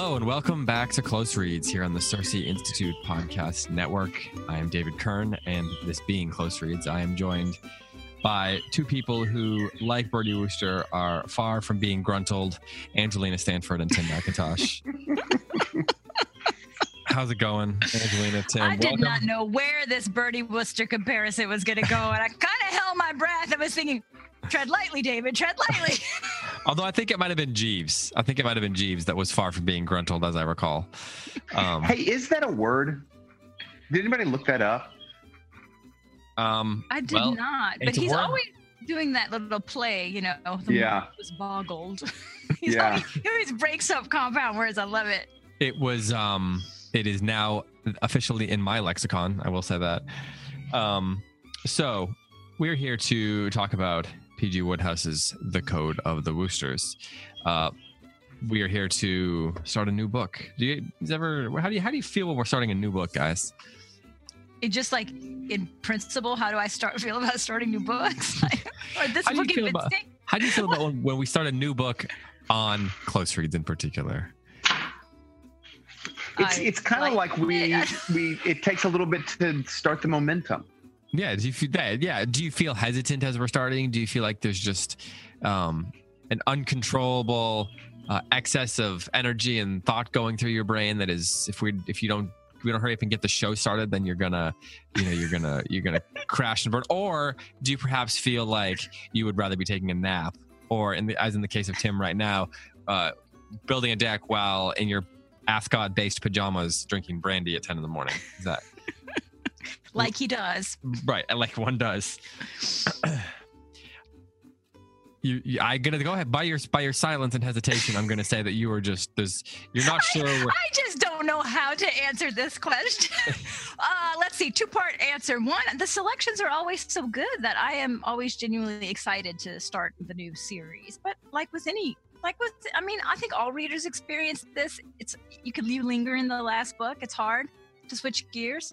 Hello and welcome back to Close Reads here on the Circe Institute Podcast Network. I am David Kern, and this being Close Reads, I am joined by two people who, like Birdie Wooster, are far from being gruntled, Angelina Stanford and Tim McIntosh. How's it going, Angelina, Tim? I did not know where this Birdie Wooster comparison was going to go, and I kind of held my breath. I was thinking, tread lightly, David, tread lightly. Although I think it might have been Jeeves. I think it might have been Jeeves that was far from being gruntled, as I recall. Hey, is that a word? Did anybody look that up? I did not. But he's always doing that little play, you know. The moment was boggled. He always breaks up compound words. I love it. It was. It is now officially in my lexicon. I will say that. So we're here to talk about P.G. Woodhouse's The Code of the Woosters. We are here to start a new book. How do you feel when we're starting a new book, guys? It just, like, in principle, how do I feel about starting new books? Or this book even stick? How do you feel about when we start a new book on Close Reads in particular? It's kind of like it takes a little bit to start the momentum. Yeah. Do you feel hesitant as we're starting? Do you feel like there's just an uncontrollable excess of energy and thought going through your brain that is, if we don't hurry up and get the show started, then you're gonna crash and burn? Or do you perhaps feel like you would rather be taking a nap, or as in the case of Tim right now, building a deck while in your Ascot-based pajamas drinking brandy at 10 in the morning? Is that? Like he does. Right, like one does. I'm going to go ahead, by your silence and hesitation, I'm going to say that you were just, you're not sure. I just don't know how to answer this question. Let's see, two-part answer. One, the selections are always so good that I am always genuinely excited to start the new series. But I think all readers experience this. You linger in the last book. It's hard to switch gears.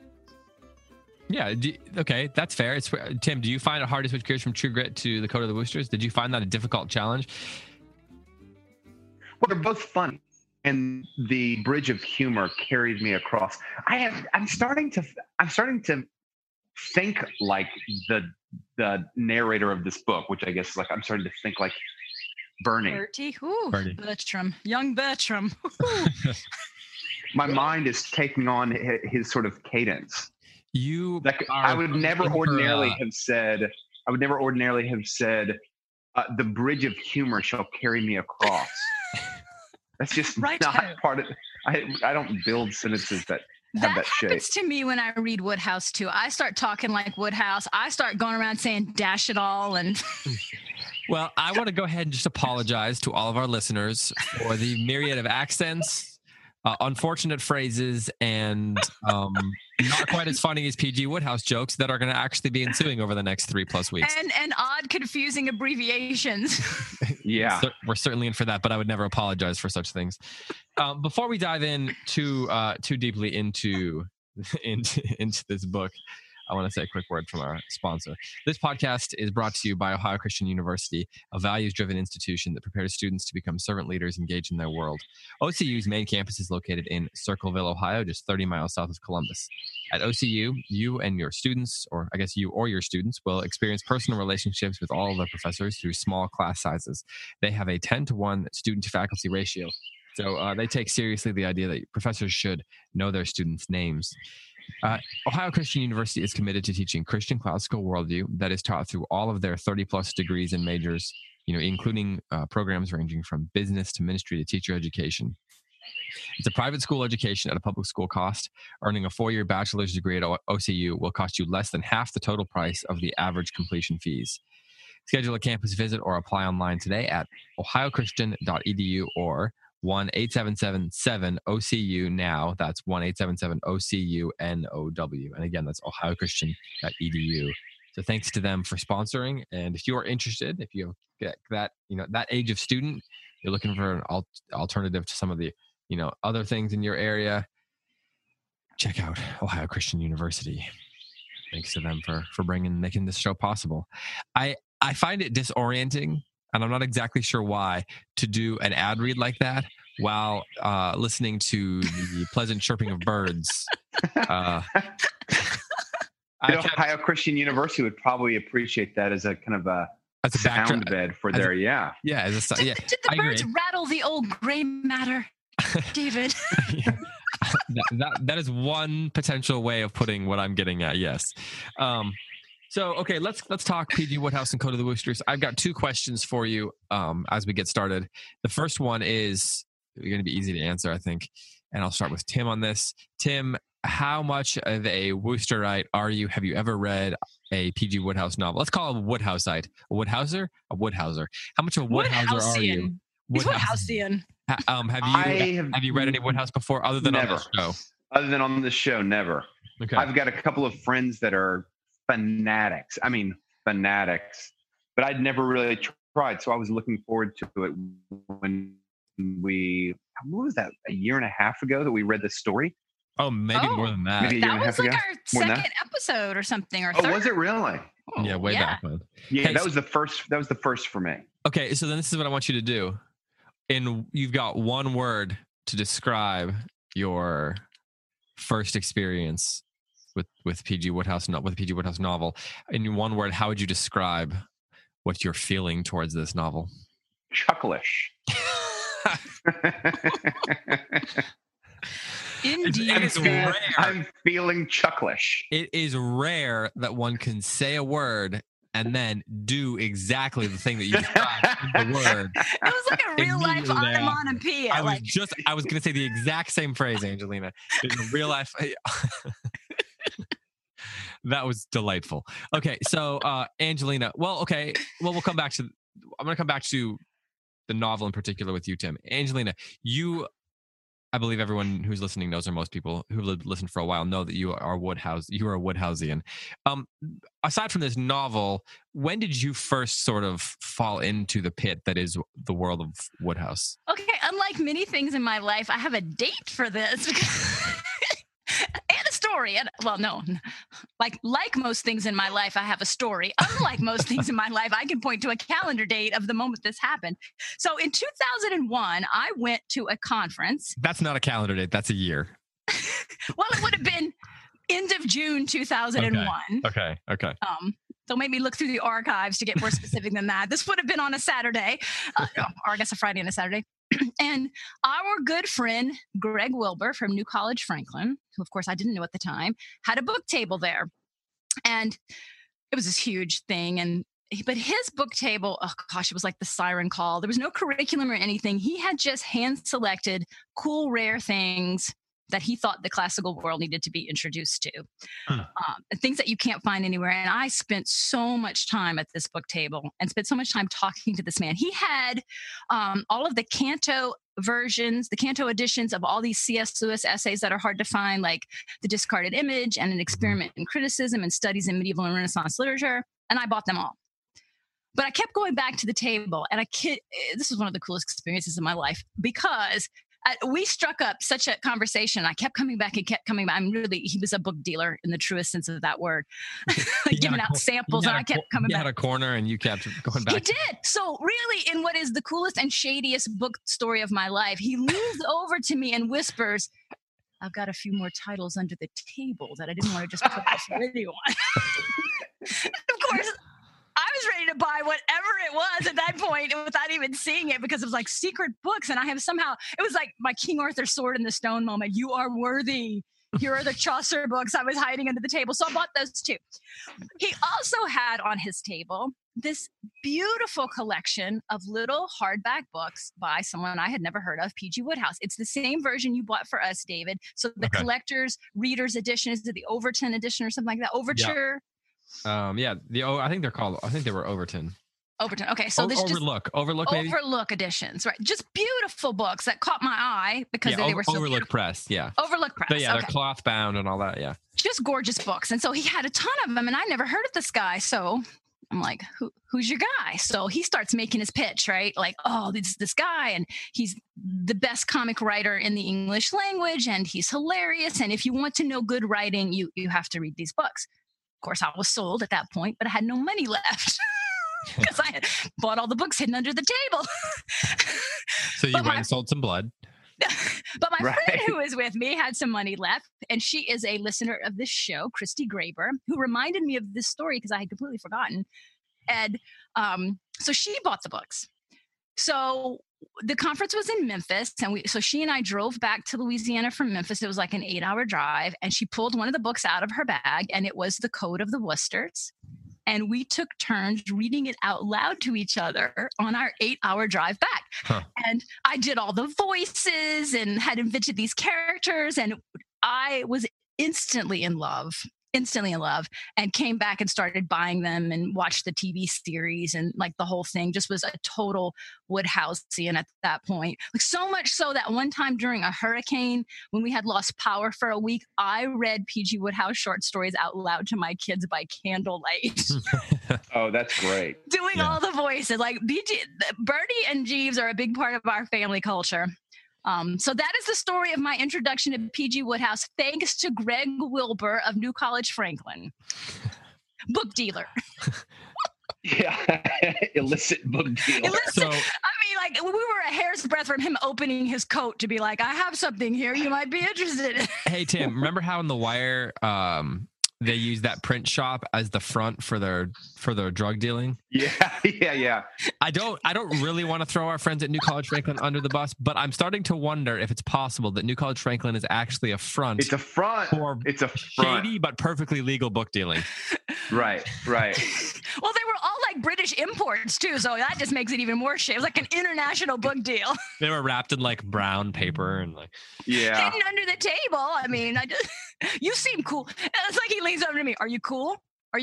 Yeah. Okay, that's fair. Tim, do you find it hard to switch gears from True Grit to The Code of the Woosters? Did you find that a difficult challenge? Well, they're both fun, and the bridge of humor carried me across. I'm starting to think like the narrator of this book, which I guess is like I'm starting to think like Bernie. Bertram, young Bertram. My mind is taking on his sort of cadence. I would never ordinarily have said, the bridge of humor shall carry me across. That's just right, not home. Part of. I don't build sentences that happens shape. To me when I read Woodhouse too. I start talking like Woodhouse. I start going around saying "dash it all" and. Well, I want to go ahead and just apologize to all of our listeners for the myriad of accents, unfortunate phrases, and not quite as funny as P.G. Woodhouse jokes that are going to actually be ensuing over the next 3+ weeks. And odd, confusing abbreviations. Yeah. We're certainly in for that, but I would never apologize for such things. Before we dive in too deeply into this book, I want to say a quick word from our sponsor. This podcast is brought to you by Ohio Christian University, a values-driven institution that prepares students to become servant leaders engaged in their world. OCU's main campus is located in Circleville, Ohio, just 30 miles south of Columbus. At OCU, you or your students, will experience personal relationships with all of their professors through small class sizes. They have a 10-to-1 student-to-faculty ratio, so they take seriously the idea that professors should know their students' names. Ohio Christian University is committed to teaching Christian classical worldview that is taught through all of their 30+ degrees and majors, including programs ranging from business to ministry to teacher education. It's a private school education at a public school cost. Earning a 4-year bachelor's degree at OCU will cost you less than half the total price of the average completion fees. Schedule a campus visit or apply online today at ohiochristian.edu or 1-877-7-OCU-NOW. That's 1-877-OCU-NOW. And again, that's ohiochristian.edu. So thanks to them for sponsoring. And if you are interested, if you get that, that age of student, you're looking for an alternative to some of the, other things in your area, check out Ohio Christian University. Thanks to them for making this show possible. I find it disorienting, and I'm not exactly sure why, to do an ad read like that while listening to the pleasant chirping of birds. Ohio Christian University would probably appreciate that as a kind of a sound bed for their, yeah. Yeah. As a, yeah. Did the birds rattle the old gray matter, David? Yeah. That is one potential way of putting what I'm getting at, yes. Okay, let's talk PG Woodhouse and Code of the Woosters. I've got two questions for you as we get started. The first one is going to be easy to answer, I think, and I'll start with Tim on this. Tim, how much of a Woosterite are you? Have you ever read a PG Woodhouse novel? Let's call him Woodhouseite. A Woodhouser. How much of a Woodhouser are you? He's Woodhouseian. Have you read any Woodhouse before other than on the show? Other than on the show, never. Okay. I've got a couple of friends that are fanatics, but I'd never really tried. So I was looking forward to it when a year and a half ago that we read this story? Oh, maybe more than that. That was like our second episode or something, or third. Oh, was it really? Oh, yeah, way back when. Yeah, that was the first for me. Okay, so then this is what I want you to do. And you've got one word to describe your first experience with PG Woodhouse, not with a PG Woodhouse novel. In one word, how would you describe what you're feeling towards this novel? Chucklish. Indeed. I'm feeling chucklish. It is rare that one can say a word and then do exactly the thing that you thought the word. It was like a real-life onomatopoeia. I was going to say the exact same phrase, Angelina. It's a real-life... That was delightful. Okay, so Angelina... we'll come back to... I'm going to come back to the novel in particular with you, Tim. Angelina, you... I believe everyone who's listening knows, or most people who have listened for a while know that you are a Woodhouseian. Aside from this novel, when did you first sort of fall into the pit that is the world of Woodhouse? Okay, unlike many things in my life, I have a date for this and a story. And like most things in my life, I have a story. Unlike most things in my life, I can point to a calendar date of the moment this happened. So in 2001, I went to a conference. That's not a calendar date. That's a year. Well, it would have been end of June 2001. Okay. Don't make me look through the archives to get more specific than that. This would have been on a Saturday, or I guess a Friday and a Saturday. And our good friend, Greg Wilbur from New College Franklin, who, of course, I didn't know at the time, had a book table there. And it was this huge thing. But his book table, it was like the siren call. There was no curriculum or anything. He had just hand-selected cool, rare things that he thought the classical world needed to be introduced to, things that you can't find anywhere. And I spent so much time at this book table and spent so much time talking to this man. He had all of the Canto editions of all these C.S. Lewis essays that are hard to find, like The Discarded Image and An Experiment in Criticism and Studies in Medieval and Renaissance Literature. And I bought them all. But I kept going back to the table. And this is one of the coolest experiences of my life because we struck up such a conversation. I kept coming back. He was a book dealer in the truest sense of that word, giving out samples. And I kept coming back. He had a corner and you kept going back. He did. So really in what is the coolest and shadiest book story of my life, he leans over to me and whispers, I've got a few more titles under the table that I didn't want to just put this video on. Of course, I was ready to buy whatever it was at that point without even seeing it because it was like secret books. And I have it was like my King Arthur sword in the stone moment. You are worthy. Here are the Chaucer books I was hiding under the table. So I bought those too. He also had on his table this beautiful collection of little hardback books by someone I had never heard of, P.G. Woodhouse. It's the same version you bought for us, David. So the collector's reader's edition is the Overton edition or something like that. Overture. Yeah. I think they were Overton. Okay. So this Overlook editions, right? Just beautiful books that caught my eye because they were so Overlook Press. Yeah. Overlook Press. So yeah, they're cloth bound and all that. Yeah. Just gorgeous books. And so he had a ton of them and I never heard of this guy. So I'm like, who's your guy? So he starts making his pitch, right? Like, this guy, and he's the best comic writer in the English language and he's hilarious. And if you want to know good writing, you have to read these books. Of course, I was sold at that point, but I had no money left because I had bought all the books hidden under the table. So you went and sold some blood. But my friend who was with me had some money left, and she is a listener of this show, Christy Graber, who reminded me of this story because I had completely forgotten. And so she bought the books. So the conference was in Memphis, and so she and I drove back to Louisiana from Memphis. It was like an 8-hour drive, and she pulled one of the books out of her bag, and it was The Code of the Worcesters. And we took turns reading it out loud to each other on our 8-hour drive back. Huh. And I did all the voices and had invented these characters. And I was instantly in love, and came back and started buying them and watched the TV series. And like the whole thing just was a total Woodhouseian at that point. Like so much so that one time during a hurricane, when we had lost power for a week, I read P.G. Woodhouse short stories out loud to my kids by candlelight. Oh, that's great. Doing all the voices. Like Bertie and Jeeves are a big part of our family culture. So that is the story of my introduction to P.G. Woodhouse, thanks to Greg Wilbur of New College Franklin, book dealer. Illicit book dealer. I mean, like, we were a hair's breadth from him opening his coat to be like, I have something here you might be interested in. Hey, Tim, remember how in The Wire they used that print shop as the front for their drug dealing? Yeah. I don't really want to throw our friends at New College Franklin under the bus, but I'm starting to wonder if it's possible that New College Franklin is actually a front. It's a front. It's a front. Shady but perfectly legal book dealing. Right. Well, they were all like British imports too, so that just makes it even more shady. It was like an international book deal. They were wrapped in like brown paper and like hidden under the table. I mean, you seem cool. It's like he leans over to me. Are you cool? I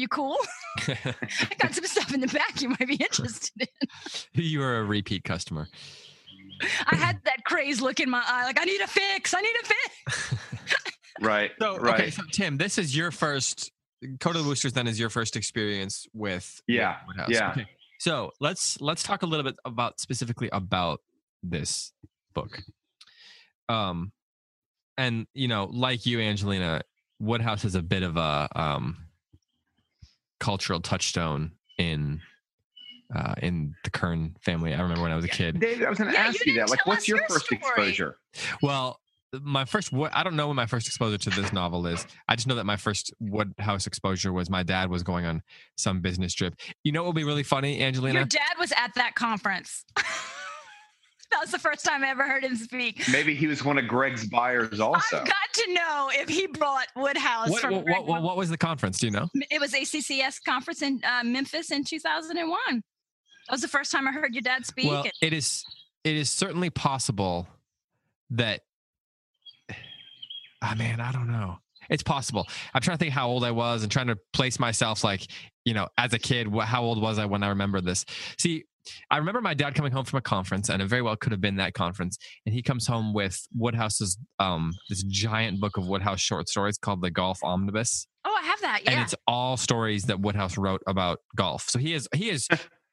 got some stuff in the back you might be interested in. You are a repeat customer. I had that crazed look in my eye, like, I need a fix. Right. Okay, so Tim, this is your first, Code of the Worcesters then is your first experience with Woodhouse. Yeah. Okay. So let's talk a little bit specifically about this book. And, you know, like you, Angelina, Woodhouse is a bit of a cultural touchstone in the Kern family. I remember when I was a kid. Dave, I was going to ask you that. Like, what's your first exposure? Well, I don't know when my first exposure to this novel is. I just know that my first Woodhouse exposure was my dad was going on some business trip. You know what would be really funny, Angelina? Your dad was at that conference. That was the first time I ever heard him speak. Maybe he was one of Greg's buyers also. I've got to know if he brought Woodhouse from Greg. What was the conference? Do you know? It was ACCS conference in Memphis in 2001. That was the first time I heard your dad speak. Well, it is certainly possible that, I don't know. It's possible. I'm trying to think how old I was and trying to place myself like, you know, as a kid, how old was I when I remember this? See, I remember my dad coming home from a conference, and it very well could have been that conference. And he comes home with Woodhouse's, this giant book of Woodhouse short stories called The Golf Omnibus. Oh, I have that. Yeah. And it's all stories that Woodhouse wrote about golf. So he has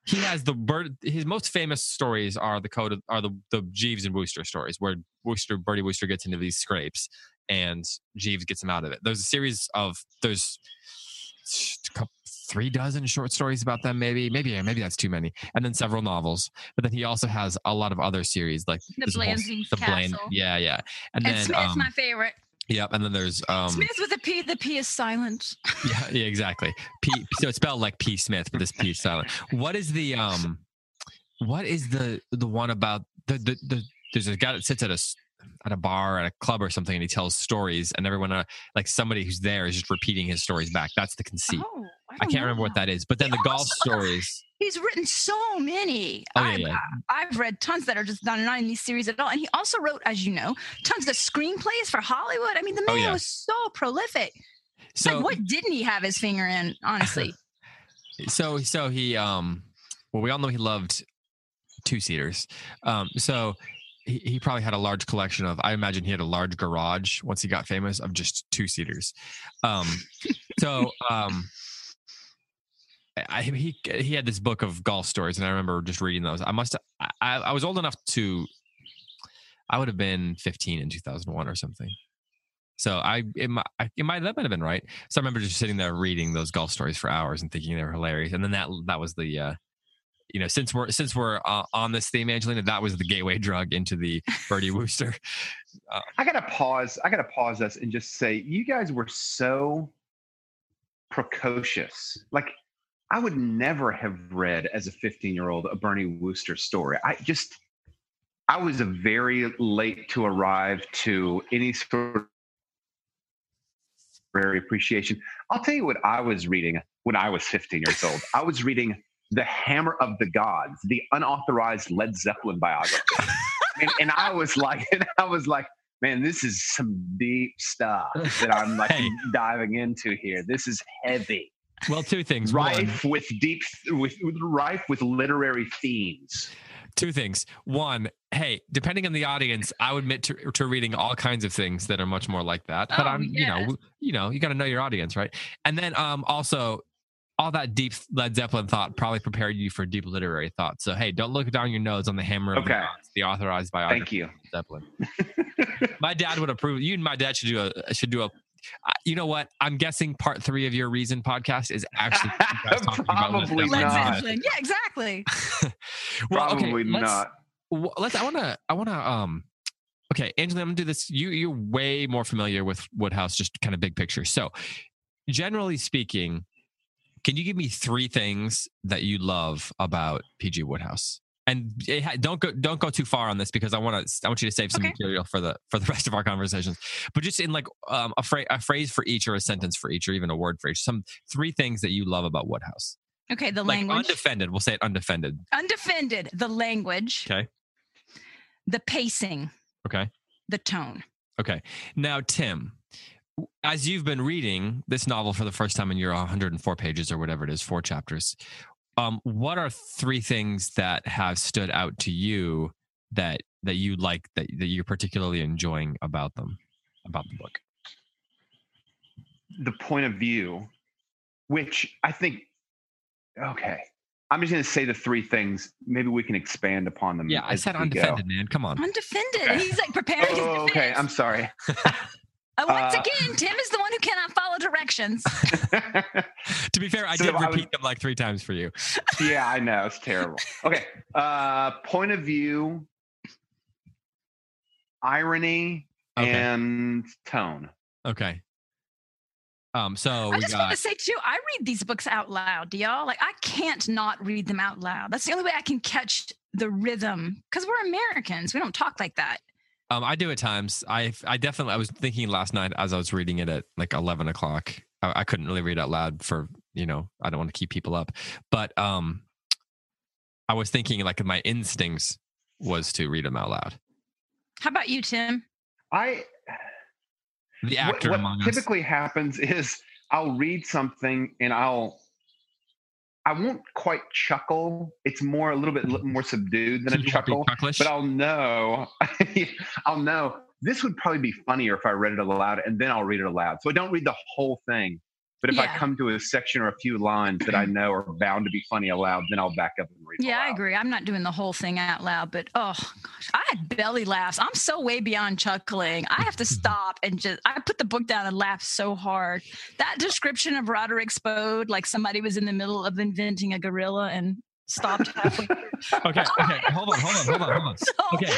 his most famous stories are the Jeeves and Wooster stories, where Bertie Wooster gets into these scrapes and Jeeves gets him out of it. There's a series of, three dozen short stories about them, maybe that's too many, and then several novels. But then he also has a lot of other series like the Blansey Castle. Yeah. And then Smith's my favorite. Yep. And then there's Smith with a P. The P is silent. Yeah, exactly. P. So it's spelled like P. Smith, but this P is silent. What is the What is the one about the there's a guy that sits at a bar, at a club or something, and he tells stories, and everyone like somebody who's there is just repeating his stories back. That's the conceit. Oh, I can't remember what that is. But then the golf stories. He's written so many. Oh, yeah. I've read tons that are just not in these series at all. And he also wrote, as you know, tons of screenplays for Hollywood. I mean, the man was so prolific. So like, what didn't he have his finger in, honestly? So he we all know he loved two-seaters. So he probably had a large collection of, I imagine he had a large garage once he got famous of just two-seaters. He had this book of golf stories, and I remember just reading those. I was old enough to, I would have been 15 in 2001 or something. So it might have been right. So I remember just sitting there reading those golf stories for hours and thinking they were hilarious. And then that was the you know, since we're on this theme, Angelina, that was the gateway drug into the Birdie Wooster. I gotta pause us and just say, you guys were so precocious. Like, I would never have read as a 15-year-old a Bernie Wooster story. I was a very late to arrive to any sort of literary appreciation. I'll tell you what I was reading when I was 15 years old. I was reading The Hammer of the Gods, the unauthorized Led Zeppelin biography. and I was like, man, this is some deep stuff that I'm like diving into here. This is heavy. Well, two things. Rife with literary themes. Two things. One, hey, depending on the audience, I would admit to reading all kinds of things that are much more like that. But you know, you got to know your audience, right? And then also, all that deep Led Zeppelin thought probably prepared you for deep literary thought. So hey, don't look down your nose on The Hammer of the Gods, the authorized biography. Thank you, of Zeppelin. My dad would approve. You and my dad should do a. You know what? I'm guessing part 3 of your Reason podcast is actually probably about not. Yeah, exactly. Well, probably okay, not. Let's. I wanna. Okay, Angelina, I'm gonna do this. You're way more familiar with Woodhouse, just kind of big picture. So, generally speaking, can you give me 3 things that you love about P.G. Woodhouse? And don't go too far on this because I want you to save some material for the rest of our conversations. But just in like a phrase for each, or a sentence for each, or even a word for each. Some 3 things that you love about Woodhouse. Okay, the language. Like undefended. We'll say it undefended. Undefended. The language. Okay. The pacing. Okay. The tone. Okay. Now, Tim, as you've been reading this novel for the first time in your 104 pages or whatever it is, 4 chapters. What are 3 things that have stood out to you that you like, that you're particularly enjoying about them, about the book? The point of view, which I think, okay, I'm just going to say the 3 things. Maybe we can expand upon them. Yeah, I said undefended, man. Come on. Undefended. Okay. He's like preparing his defense. Okay, I'm sorry. Once again, Tim is the one who cannot follow directions. To be fair, I did repeat them like 3 times for you. Yeah, I know. It's terrible. Okay. Point of view, irony, and tone. Okay. I just want to say too, I read these books out loud, y'all. Like, I can't not read them out loud. That's the only way I can catch the rhythm, because we're Americans. We don't talk like that. I do at times. I was thinking last night as I was reading it at like 11 o'clock, I couldn't really read out loud for, you know, I don't want to keep people up, but I was thinking like my instincts was to read them out loud. How about you, Tim? What typically happens is I'll read something and I won't quite chuckle. It's more a little bit more subdued than a chuckle, but I'll know this would probably be funnier if I read it aloud, and then I'll read it aloud. So I don't read the whole thing, but if I come to a section or a few lines that I know are bound to be funny aloud, then I'll back up and read it aloud. Yeah, I agree. I'm not doing the whole thing out loud, but oh gosh, I had belly laughs. I'm so way beyond chuckling. I have to stop and I put the book down and laugh so hard. That description of Roderick Spode, like somebody was in the middle of inventing a gorilla and stopped halfway. Okay. Hold on. Okay.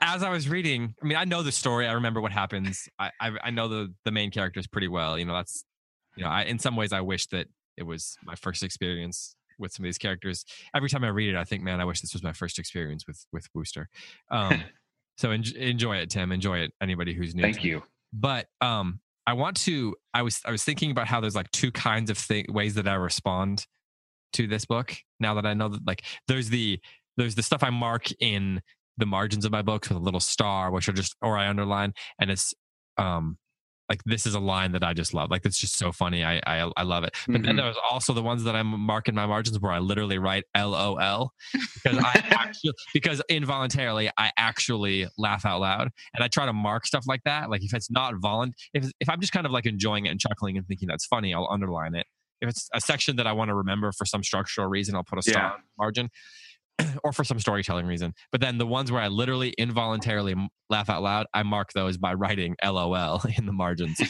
As I was reading, I mean, I know the story. I remember what happens. I know the main characters pretty well. You know, that's, you know, in some ways I wish that it was my first experience with some of these characters. Every time I read it, I think, man, I wish this was my first experience with Wooster. So enjoy it, Tim. Enjoy it, anybody who's new. Thank you. But I was thinking about how there's like 2 kinds of ways that I respond to this book. Now that I know that, like, there's the stuff I mark in the margins of my books with a little star, which are just, or I underline, and it's like, this is a line that I just love. Like, it's just so funny. I love it. But then there's also the ones that I mark in my margins where I literally write LOL because because involuntarily I actually laugh out loud, and I try to mark stuff like that. Like, if it's not if I'm just kind of like enjoying it and chuckling and thinking that's funny, I'll underline it. If it's a section that I want to remember for some structural reason, I'll put a star on the margin, or for some storytelling reason. But then the ones where I literally involuntarily laugh out loud, I mark those by writing LOL in the margins.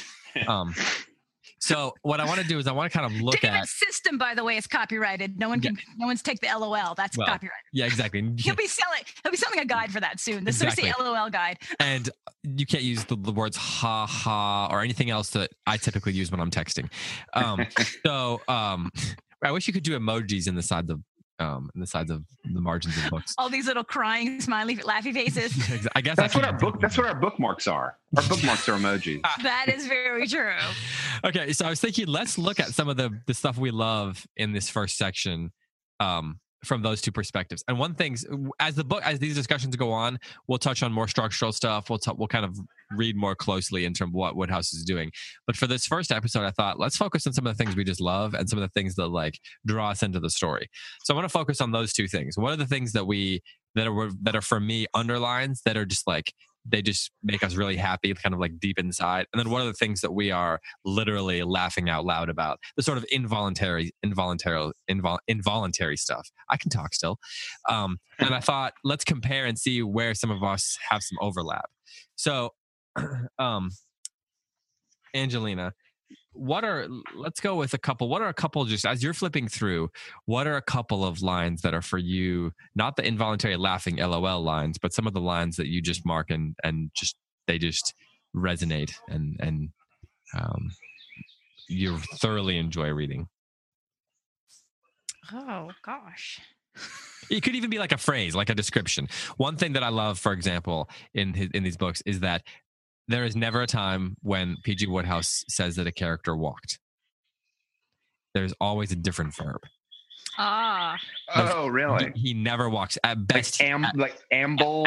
So what I want to do is I want to kind of look David's at system, by the way, is copyrighted. No one can, no one's take the LOL. That's copyrighted. Yeah, exactly. He'll be selling a guide for that soon. This is the LOL guide. And you can't use the words ha ha or anything else that I typically use when I'm texting. So I wish you could do emojis in the sides of the margins of books. All these little crying, smiley, laughy faces. I guess that's what our book. That's what our bookmarks are. Our bookmarks are emojis. That is very true. Okay, so I was thinking, let's look at some of the stuff we love in this first section from those two perspectives. And one thing, as these discussions go on, we'll touch on more structural stuff. We'll kind of read more closely in terms of what Woodhouse is doing. But for this first episode, I thought, let's focus on some of the things we just love and some of the things that like draw us into the story. So I want to focus on those two things. What are the things that are for me underlines that are just like, they just make us really happy, kind of like deep inside. And then what are the things that we are literally laughing out loud about? The sort of involuntary stuff. I can talk still. And I thought, let's compare and see where some of us have some overlap. So, Angelina, let's go with a couple. What are a couple, just as you're flipping through, what are a couple of lines that are for you, not the involuntary laughing LOL lines, but some of the lines that you just mark and just, they just resonate and you thoroughly enjoy reading? Oh gosh. It could even be like a phrase, like a description. One thing that I love, for example, in these books is that there is never a time when P.G. Woodhouse says that a character walked. There's always a different verb. Ah. Oh, really? He never walks. At best, ambled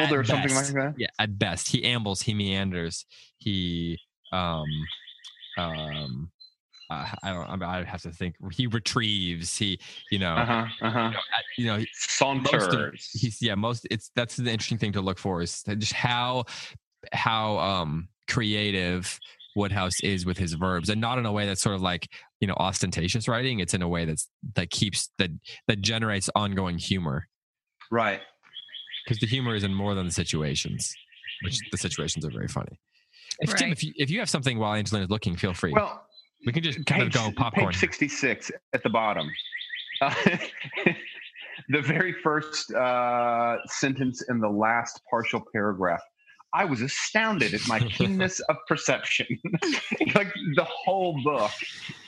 at or best, something like that. Yeah, at best he ambles, he meanders, he I have to think. He retrieves. He, you know, saunters. That's the interesting thing to look for is just how creative Woodhouse is with his verbs, and not in a way that's sort of like, you know, ostentatious writing. It's in a way that generates ongoing humor, right? Because the humor is in more than the situations, which the situations are very funny. If, right. Tim, if you have something while Angelina's looking, feel free. Well, we can just kind of go popcorn. Page 66 at the bottom, the very first sentence in the last partial paragraph. I was astounded at my keenness of perception. Like the whole book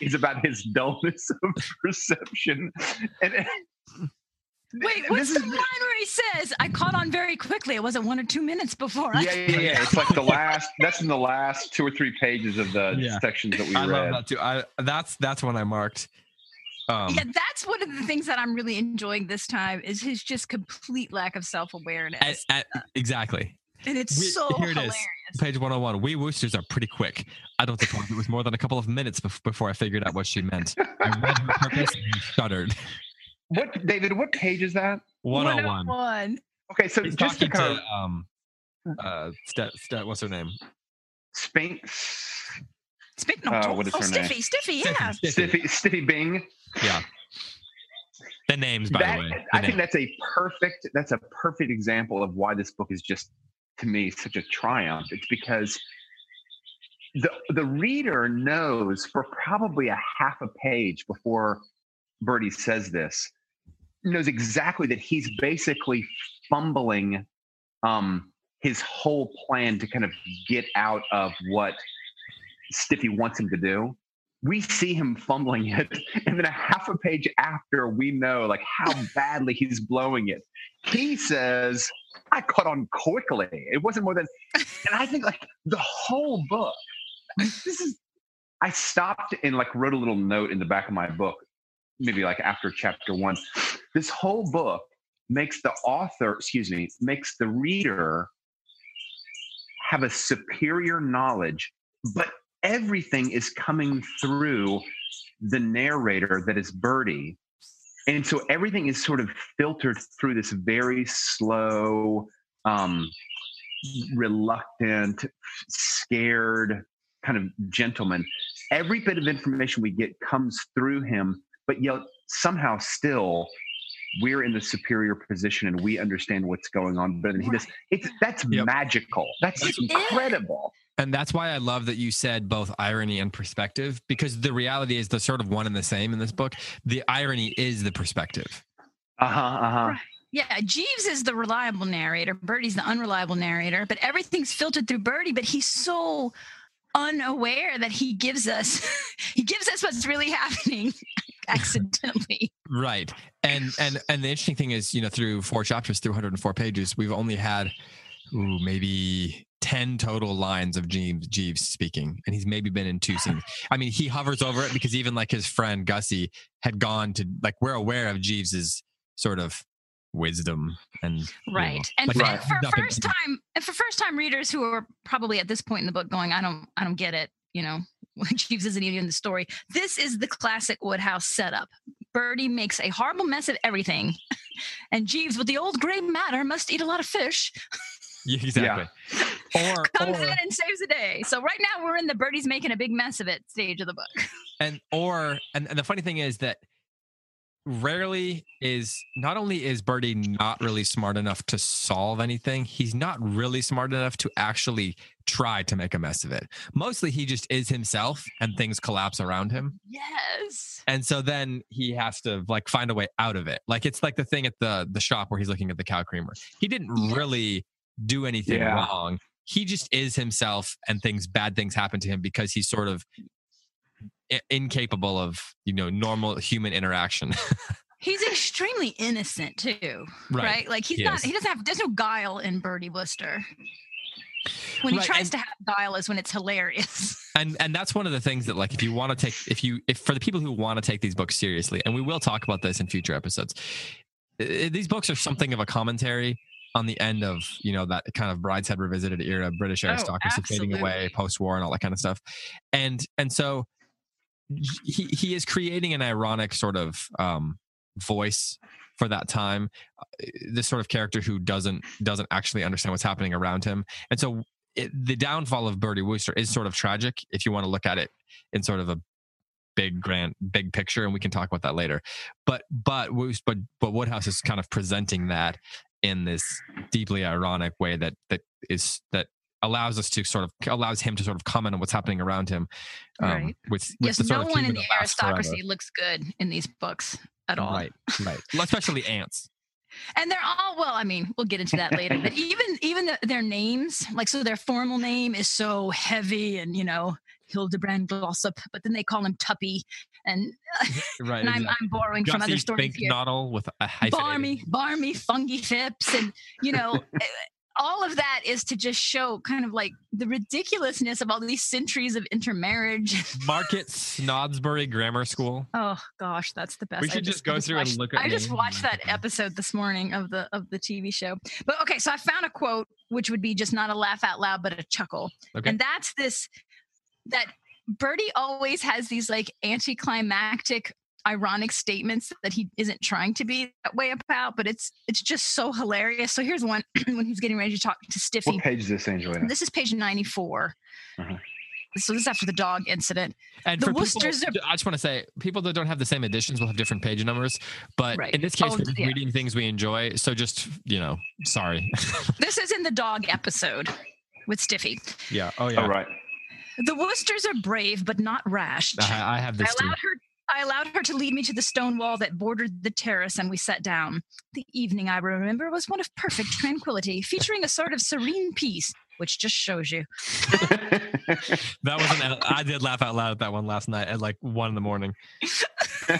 is about his dullness of perception. Wait, what's the line where he says, I caught on very quickly. It wasn't 1 or 2 minutes before. Yeah. It's like that's in the last 2 or 3 pages of the sections that we read. I love that too. That's when I marked. That's one of the things that I'm really enjoying this time is his just complete lack of self-awareness. Exactly. And it's hilarious. Page 101. We Woosters are pretty quick. I don't think it was more than a couple of minutes before I figured out what she meant. I read her purpose and shuddered. What, David? What page is that? 101. Okay, so he's just because what's her name? Spinks. Spink. What is her name? Stiffy. Yeah. Stiffy Bing. Yeah. The names, by the way. I think that's a perfect example of why this book is just, to me, such a triumph. It's because the reader knows for probably a half a page before Bertie says this, knows exactly that he's basically fumbling his whole plan to kind of get out of what Stiffy wants him to do. We see him fumbling it, and then a half a page after, we know like how badly he's blowing it. He says, I caught on quickly. It wasn't more than, and I think like the whole book, I stopped and like wrote a little note in the back of my book, maybe like after chapter 1. This whole book makes the reader have a superior knowledge, but everything is coming through the narrator that is Bertie. And so everything is sort of filtered through this very slow, reluctant, scared kind of gentleman. Every bit of information we get comes through him, but yet somehow still we're in the superior position and we understand what's going on better than he does. That's magical. That's incredible. And that's why I love that you said both irony and perspective, because the reality is they're sort of one and the same in this book. The irony is the perspective. Right. Yeah, Jeeves is the reliable narrator. Bertie's the unreliable narrator, but everything's filtered through Bertie, but he's so unaware that he gives us what's really happening accidentally. Right. And the interesting thing is, you know, through 4 chapters, through 104 pages, we've only had maybe 10 total lines of Jeeves speaking, and he's maybe been in 2 scenes. I mean, he hovers over it because even like his friend Gussie had gone to, like, we're aware of Jeeves's sort of wisdom and right, you know, and, like, and for first time readers who are probably at this point in the book going, I don't get it, you know, Jeeves isn't even in the story. This is the classic Woodhouse setup. Bertie makes a horrible mess of everything, and Jeeves with the old gray matter must eat a lot of fish. Yeah, exactly. Yeah. Comes in and saves the day. So right now we're in the Bertie's making a big mess of it stage of the book. And the funny thing is that rarely is, not only is Bertie not really smart enough to solve anything, he's not really smart enough to actually try to make a mess of it. Mostly he just is himself and things collapse around him. Yes. And so then he has to, like, find a way out of it. Like, it's like the thing at the shop where he's looking at the cow creamer. He didn't really do anything wrong. He just is himself, and bad things happen to him because he's sort of incapable of, you know, normal human interaction. He's extremely innocent too, right? Like, there's no guile in Bertie Wooster. When he tries to have guile is when it's hilarious. And that's one of the things that, like, if for the people who want to take these books seriously, and we will talk about this in future episodes, these books are something of a commentary on the end of, you know, that kind of Brideshead Revisited era, British aristocracy fading away, post-war and all that kind of stuff. And so he is creating an ironic sort of voice for that time, this sort of character who doesn't actually understand what's happening around him. And so the downfall of Bertie Wooster is sort of tragic if you want to look at it in sort of a big picture, and we can talk about that later. But Woodhouse is kind of presenting that in this deeply ironic way that allows him to sort of comment on what's happening around him. No one in the aristocracy looks good in these books at all. Right. Especially ants. And they're all, we'll get into that later, but even their names, like, so their formal name is so heavy and, you know, Hildebrand Glossop, but then they call him Tuppy, and I'm borrowing Gussie from other stories here. Noddle with a hyphen. Barmy, Fungy Phipps, and, you know, all of that is to just show kind of like the ridiculousness of all these centuries of intermarriage. Market Snodsbury Grammar School. Oh gosh, that's the best. We should just go through and look at it. I just watched that episode this morning of the TV show. But okay, so I found a quote, which would be just not a laugh out loud, but a chuckle. Okay. And that's this, that Bertie always has these, like, anticlimactic, ironic statements that he isn't trying to be that way about, but it's just so hilarious. So here's one when he's getting ready to talk to Stiffy. What page is this, Angelina? This is page 94. Uh-huh. So this is after the dog incident. And the Woosters people, I just want to say, people that don't have the same editions will have different page numbers, but in this case, we're reading things we enjoy. So just, you know, sorry. This is in the dog episode with Stiffy. Yeah. Oh yeah. All right. The Woosters are brave, but not rash. I have this too. I allowed her to lead me to the stone wall that bordered the terrace, and we sat down. The evening, I remember, was one of perfect tranquility, featuring a sort of serene peace, which just shows you. I did laugh out loud at that one last night at like 1 a.m. Oh,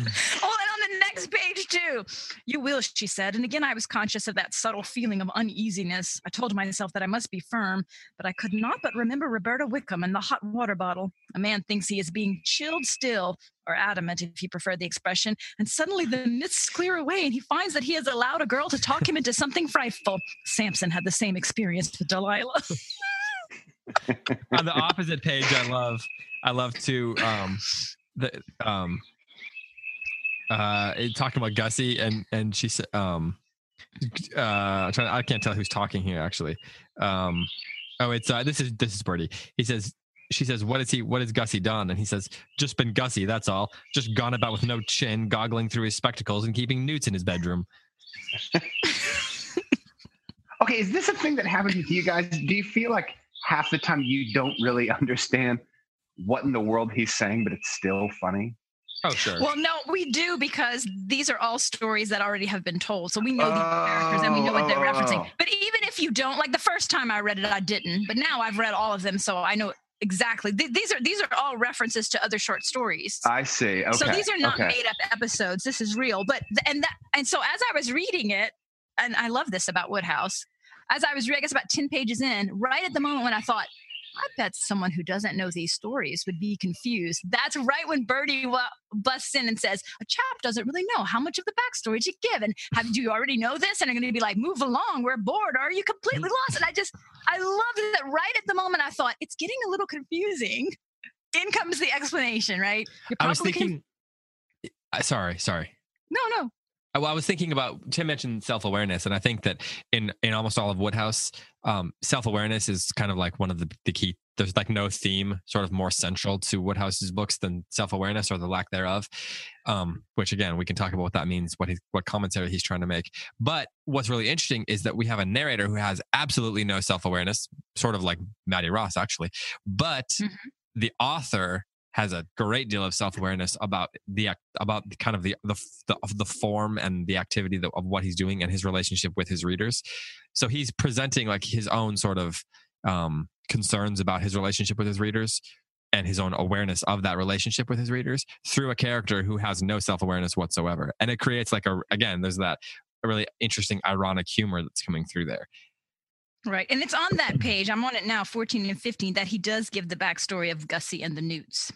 and on the next page too. You will, she said, and again I was conscious of that subtle feeling of uneasiness. I told myself that I must be firm, but I could not but remember Roberta Wickham and the hot water bottle. A man thinks he is being chilled still, or adamant if you prefer the expression, and suddenly the mists clear away and he finds that he has allowed a girl to talk him into something frightful. Samson had the same experience with Delilah. On the opposite page, I love to talking about Gussie, and she said, I can't tell who's talking here actually. This is Bertie. He says, she says, what has Gussie done? And he says, just been Gussie, that's all. Just gone about with no chin, goggling through his spectacles and keeping newts in his bedroom. Okay, is this a thing that happens with you guys? Do you feel like half the time you don't really understand what in the world he's saying, but it's still funny? Oh, sure. Well, no, we do, because these are all stories that already have been told. So we know these characters and we know what they're referencing. But even if you don't, like the first time I read it, I didn't. But now I've read all of them, so I know exactly. These are all references to other short stories. I see. Okay. So these are not made up episodes. This is real. But and so as I was reading it, and I love this about Woodhouse, as I was reading, I guess about 10 pages in, right at the moment when I thought, I bet someone who doesn't know these stories would be confused. That's right when Birdie busts in and says, a chap doesn't really know how much of the backstory to give. And do you already know this? And I'm going to be like, move along. We're bored. Are you completely lost? And I loved that right at the moment. I thought, it's getting a little confusing. In comes the explanation, right? I was thinking, sorry. No. Well, I was thinking about, Tim mentioned self-awareness, and I think that in almost all of Woodhouse, self-awareness is kind of like one of the key, there's like no theme sort of more central to Woodhouse's books than self-awareness or the lack thereof, which again, we can talk about what that means, what commentary he's trying to make. But what's really interesting is that we have a narrator who has absolutely no self-awareness, sort of like Maddie Ross, actually, but the author has a great deal of self-awareness about the form and the activity of what he's doing and his relationship with his readers. So he's presenting like his own sort of concerns about his relationship with his readers and his own awareness of that relationship with his readers through a character who has no self-awareness whatsoever. And it creates there's that really interesting ironic humor that's coming through there. Right. And it's on that page, I'm on it now, 14 and 15, that he does give the backstory of Gussie and the newts.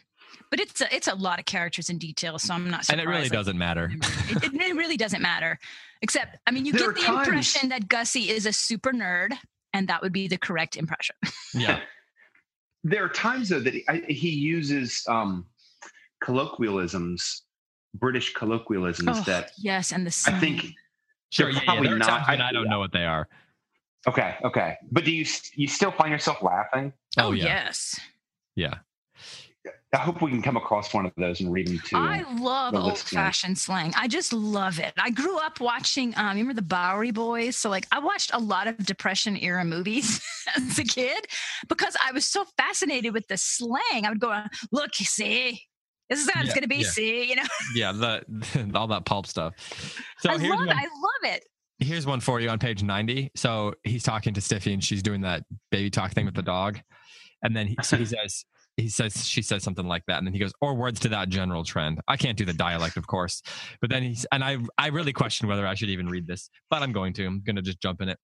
But it's a lot of characters and details, so I'm not surprised. And it really doesn't matter. It really doesn't matter. Except, I mean, you there get the impression that Gussie is a super nerd, and that would be the correct impression. Yeah. There are times, though, that he uses colloquialisms, British colloquialisms that... Yes, and the same. I think they're probably not... And I don't know what they are. Okay. But do you still find yourself laughing? Oh, yeah. Yes. Yeah. I hope we can come across one of those and read them too. I love old-fashioned slang. I just love it. I grew up watching, remember the Bowery Boys? So I watched a lot of Depression-era movies as a kid because I was so fascinated with the slang. I would go, look, you see, this is how it's going to be, see, you know? Yeah, all that pulp stuff. So I love it. Here's one for you on page 90. So he's talking to Stiffy and she's doing that baby talk thing with the dog. And then he says, she says something like that. And then he goes, or words to that general trend. I can't do the dialect, of course. But then I really question whether I should even read this, but I'm going to just jump in it.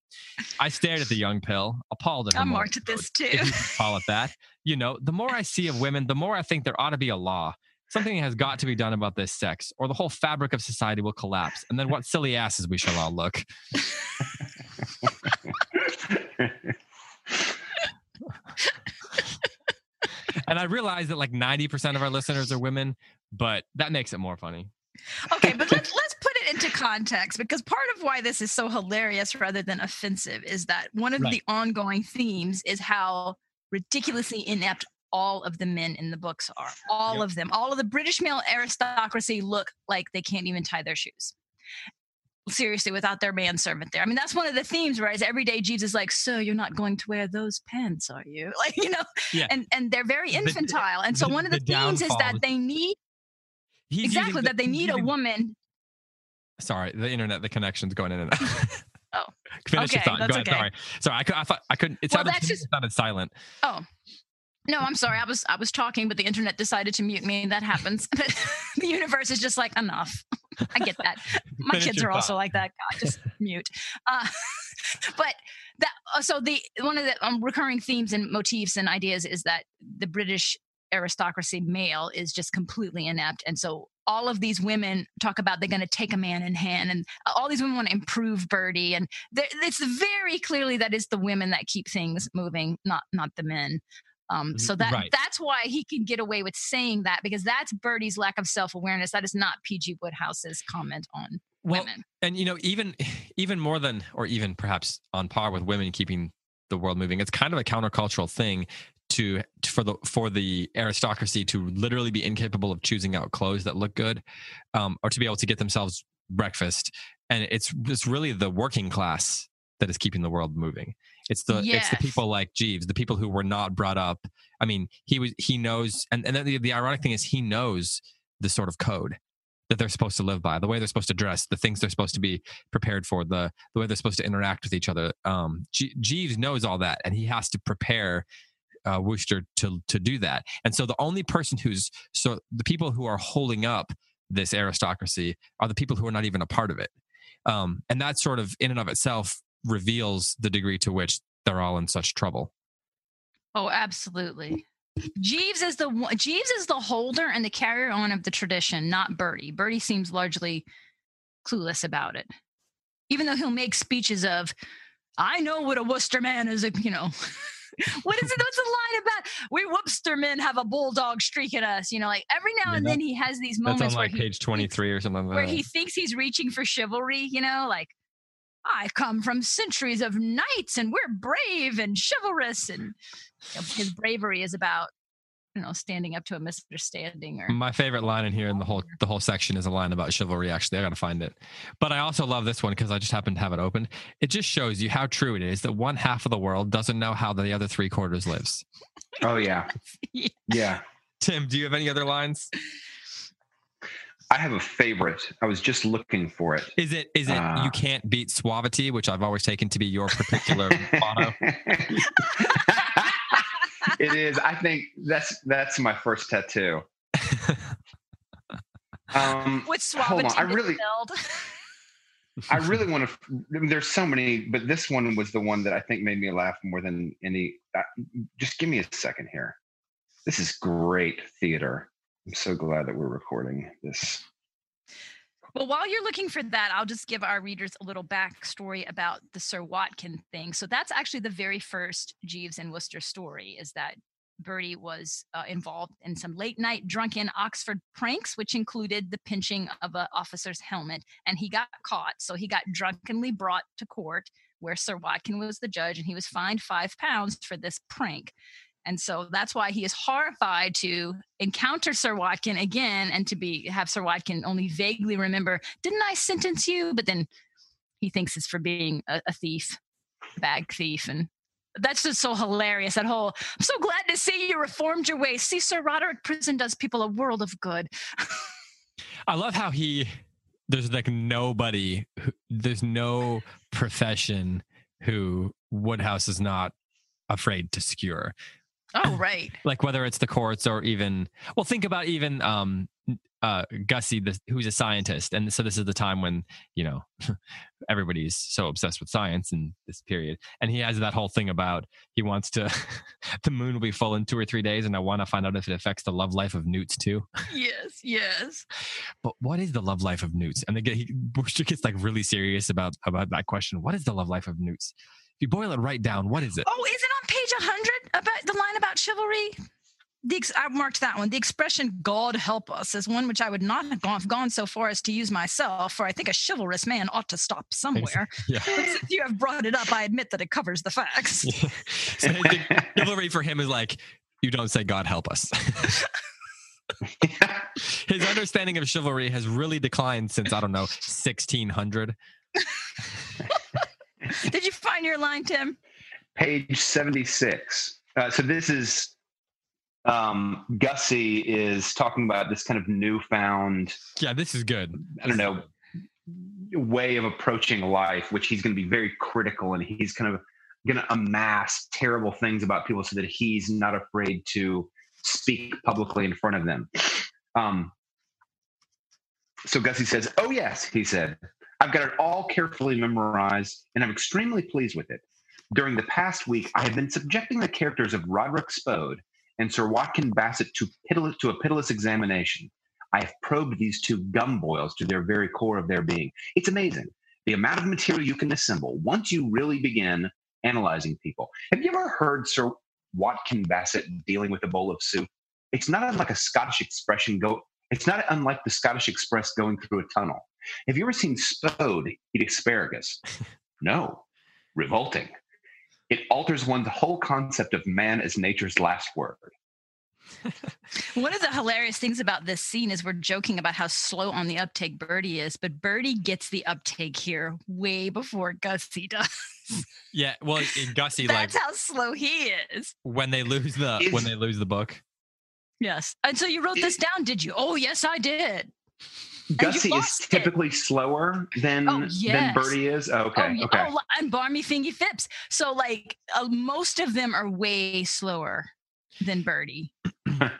I stared at the young pill, appalled at her. I'm marked at this too. If you can call it that. The more I see of women, the more I think there ought to be a law. Something has got to be done about this sex, or the whole fabric of society will collapse. And then what silly asses we shall all look. And I realize that 90% of our listeners are women, but that makes it more funny. Okay, but let's put it into context, because part of why this is so hilarious rather than offensive is that one of the ongoing themes is how ridiculously inept all of the men in the books are. All of them. All of the British male aristocracy look like they can't even tie their shoes. Seriously, without their manservant there. I mean, that's one of the themes, right? Is every day Jeeves is like, so you're not going to wear those pants, are you? And they're very infantile. And so one of the themes is that they need... They need a woman... Sorry, the internet, the connection's going in and out. Finish your thought. Go ahead, sorry, I thought I couldn't... It sounded silent. Oh. No, I'm sorry. I was talking, but the internet decided to mute me. That happens. But the universe is just like, enough. I get that. My kids are also like that. God, just mute. One of the recurring themes and motifs and ideas is that the British aristocracy male is just completely inept. And so all of these women talk about they're going to take a man in hand, and all these women want to improve Birdie. And it's very clearly that it's the women that keep things moving, not the men. That's why he can get away with saying that, because that's Birdie's lack of self-awareness. That is not P.G. Woodhouse's comment on women. And, even more than, or even perhaps on par with women keeping the world moving, it's kind of a countercultural thing for the aristocracy to literally be incapable of choosing out clothes that look good, or to be able to get themselves breakfast. And it's really the working class that is keeping the world moving. It's the people like Jeeves, the people who were not brought up. I mean, he knows, and then the ironic thing is he knows the sort of code that they're supposed to live by, the way they're supposed to dress, the things they're supposed to be prepared for, the way they're supposed to interact with each other. Jeeves knows all that, and he has to prepare Wooster to do that. And so the only person the people who are holding up this aristocracy are the people who are not even a part of it. And that sort of in and of itself reveals the degree to which they're all in such trouble. Oh, absolutely. Jeeves is the holder and the carrier on of the tradition, not Bertie. Bertie seems largely clueless about it, even though he'll make speeches of, "I know what a Worcester man is," you know. What is it? What's the line about? We Worcester men have a bulldog streak at us, you know. Like every now and then, he has these moments. That's on like page 23 or something. Where he thinks he's reaching for chivalry, you know, like, "I come from centuries of knights, and we're brave and chivalrous," and you know, his bravery is about, you know, standing up to a misunderstanding. Or my favorite line in here in the whole section is a line about chivalry. Actually, I got to find it, but I also love this one because I just happen to have it open. It just shows you how true it is that one half of the world doesn't know how the other three quarters lives. Oh yeah. yeah. Tim, do you have any other lines? I have a favorite. I was just looking for it. Is it you can't beat suavity, which I've always taken to be your particular motto? It is. I think that's my first tattoo. With suavity, I really want to. I mean, there's so many, but this one was the one that I think made me laugh more than any. Just give me a second here. This is great theater. I'm so glad that we're recording this. Well, while you're looking for that, I'll just give our readers a little backstory about the Sir Watkin thing. So that's actually the very first Jeeves and Worcester story, is that Bertie was involved in some late night drunken Oxford pranks, which included the pinching of an officer's helmet, and he got caught. So he got drunkenly brought to court where Sir Watkin was the judge, and he was fined £5 for this prank. And so that's why he is horrified to encounter Sir Watkin again and to have Sir Watkin only vaguely remember, "Didn't I sentence you?" But then he thinks it's for being a thief, bag thief. And that's just so hilarious, that whole, "I'm so glad to see you reformed your ways. See, Sir Roderick Prison does people a world of good." I love how there's like nobody, there's no profession who Woodhouse is not afraid to skewer. Oh, right. Like whether it's the courts or even, well, think about even Gussie, who's a scientist. And so this is the time when, you know, everybody's so obsessed with science in this period. And he has that whole thing about he wants to, the moon will be full in 2 or 3 days. And I want to find out if it affects the love life of newts too. Yes, yes. But what is the love life of newts? And Worcester gets like really serious about that question. What is the love life of newts? If you boil it right down, what is it? Oh, is it on page 100 about the line about chivalry? I marked that one. The expression "God help us" is one which I would not have gone so far as to use myself, for I think a chivalrous man ought to stop somewhere. Yeah. But since you have brought it up, I admit that it covers the facts. Yeah. So I think chivalry for him is like, you don't say "God help us." His understanding of chivalry has really declined since, I don't know, 1600. Did you find your line, Tim? Page 76. So this is Gussie is talking about this kind of newfound. Yeah, this is good. I don't know, way of approaching life, which he's going to be very critical, and he's kind of going to amass terrible things about people so that he's not afraid to speak publicly in front of them. So Gussie says, "Oh yes," he said. "I've got it all carefully memorized, and I'm extremely pleased with it. During the past week, I have been subjecting the characters of Roderick Spode and Sir Watkin Bassett to a pitiless examination. I have probed these two gumboils to their very core of their being. It's amazing, the amount of material you can assemble once you really begin analyzing people. Have you ever heard Sir Watkin Bassett dealing with a bowl of soup? It's not unlike the Scottish Express going through a tunnel. Have you ever seen Spode eat asparagus? No. Revolting. it alters one's whole concept of man as nature's last word. One of the hilarious things about this scene is we're joking about how slow on the uptake Birdie is, but Birdie gets the uptake here way before Gussie does. Yeah, well, Gussie that's how slow he is. When they lose the book. Yes, and so you wrote this down, did you? Oh, yes, I did. Gussie is typically slower than Birdie is. Oh, okay. Oh, yeah. Okay. Oh, and Barmy Thingy Phipps. So, most of them are way slower than Birdie.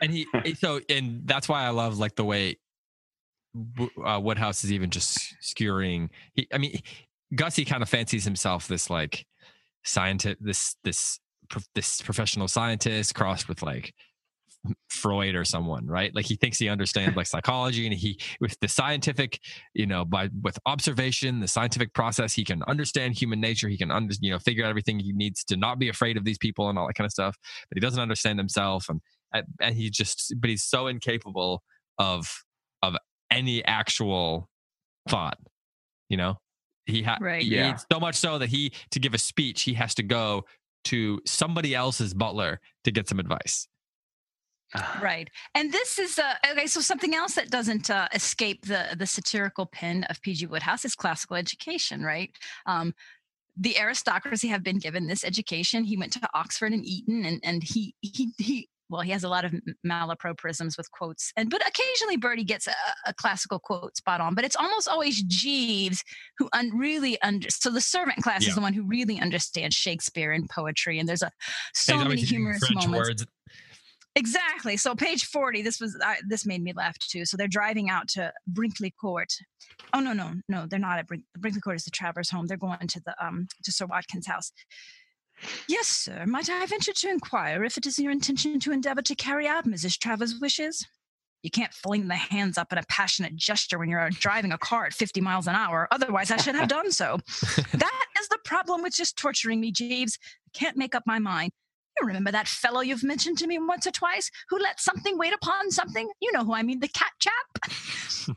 And that's why I love the way Woodhouse is even just skewering. Gussie kind of fancies himself this scientist, this professional scientist crossed with Freud or someone, right? He thinks he understands psychology, and he with the scientific, with observation, the scientific process, he can understand human nature. He can figure out everything he needs to not be afraid of these people and all that kind of stuff. But he doesn't understand himself, and but he's so incapable of any actual thought, He so much so that to give a speech, he has to go to somebody else's butler to get some advice. Right. And this is, so something else that doesn't escape the satirical pen of P.G. Woodhouse is classical education, right? The aristocracy have been given this education. He went to Oxford and Eton, and he has a lot of malapropisms with quotes, but occasionally Birdie gets a classical quote spot on, but it's almost always Jeeves who so the servant class is the one who really understands Shakespeare and poetry, and there's so many humorous French moments. Words. Exactly. So page 40, this made me laugh too. So they're driving out to Brinkley Court. Oh, no, they're not at Brinkley Court is the traveler's home. They're going to the to Sir Watkins' house. Yes, sir. Might I venture to inquire if it is your intention to endeavor to carry out Mrs. Travers' wishes? You can't fling the hands up in a passionate gesture when you're driving a car at 50 miles an hour. Otherwise, I should have done so. That is the problem which is torturing me, Jeeves. I can't make up my mind. You remember that fellow you've mentioned to me once or twice who let something wait upon something? You know who I mean, the cat chap.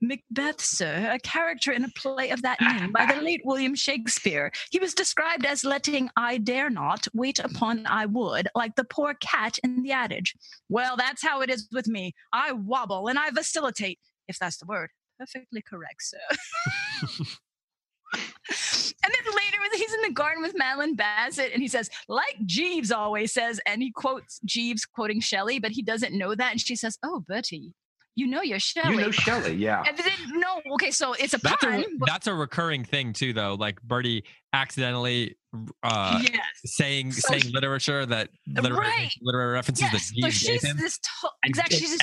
Macbeth, sir, a character in a play of that name by the late William Shakespeare. He was described as letting I dare not wait upon I would, like the poor cat in the adage. Well, that's how it is with me. I wobble and I vacillate, if that's the word. Perfectly correct, sir. And then later he's in the garden with Madeline Bassett, and he says, like Jeeves always says, and he quotes Jeeves quoting Shelley, but he doesn't know that. And she says, oh, Bertie, you know you're Shelley. You know Shelley, yeah. And then, no, okay, so it's a pun. That's a recurring thing too, though. Bertie accidentally saying literature that literary references that Jeeves gave him.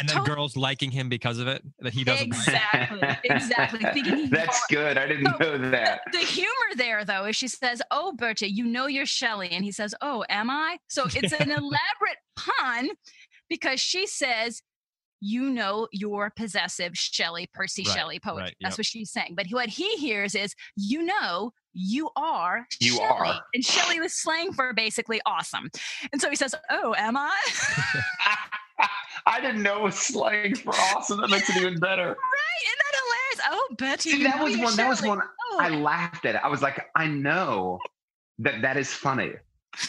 Then girls liking him because of it that he doesn't. Exactly. Thinking that's good. I didn't know that. The humor there, though, is she says, "Oh, Bertie, you know you're Shelley," and he says, "Oh, am I?" So it's an elaborate pun because she says, you know, you're possessive Shelley, Percy Shelley poetry. Right, yep. That's what she's saying. But what he hears is, you know, you are Shelley. And Shelley was slang for basically awesome. And so he says, oh, am I? I didn't know it was slang for awesome. That makes it even better. Right. Isn't that hilarious? Oh, Betty. See, that was one I laughed at. I was like, I know that is funny.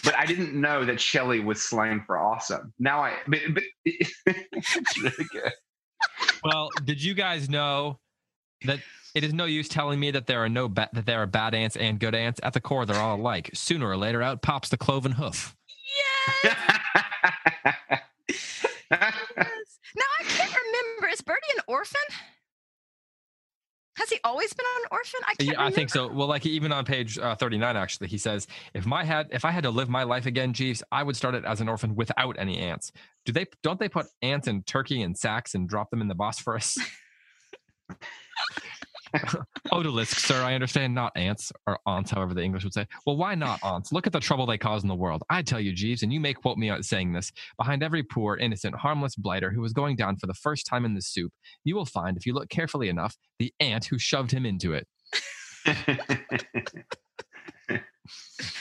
But I didn't know that Shelley was slang for awesome. Now but it's really good. Well, did you guys know that it is no use telling me that there are that there are bad ants and good ants? At the core, they're all alike. Sooner or later, out pops the cloven hoof. Yes. Yes. Now I can't remember. Is Birdie an orphan? Has he always been an orphan? I can't remember. I think so. Well, even on page 39, actually, he says, if I had to live my life again, Jeeves, I would start it as an orphan without any ants. Don't they put ants in turkey and sacks and drop them in the Bosphorus? Odalisque, sir, I understand not ants, or aunts, however the English would say. Well, why not aunts? Look at the trouble they cause in the world. I tell you, Jeeves, and you may quote me on saying this, behind every poor, innocent, harmless blighter who is going down for the first time in the soup, you will find, if you look carefully enough, the ant who shoved him into it.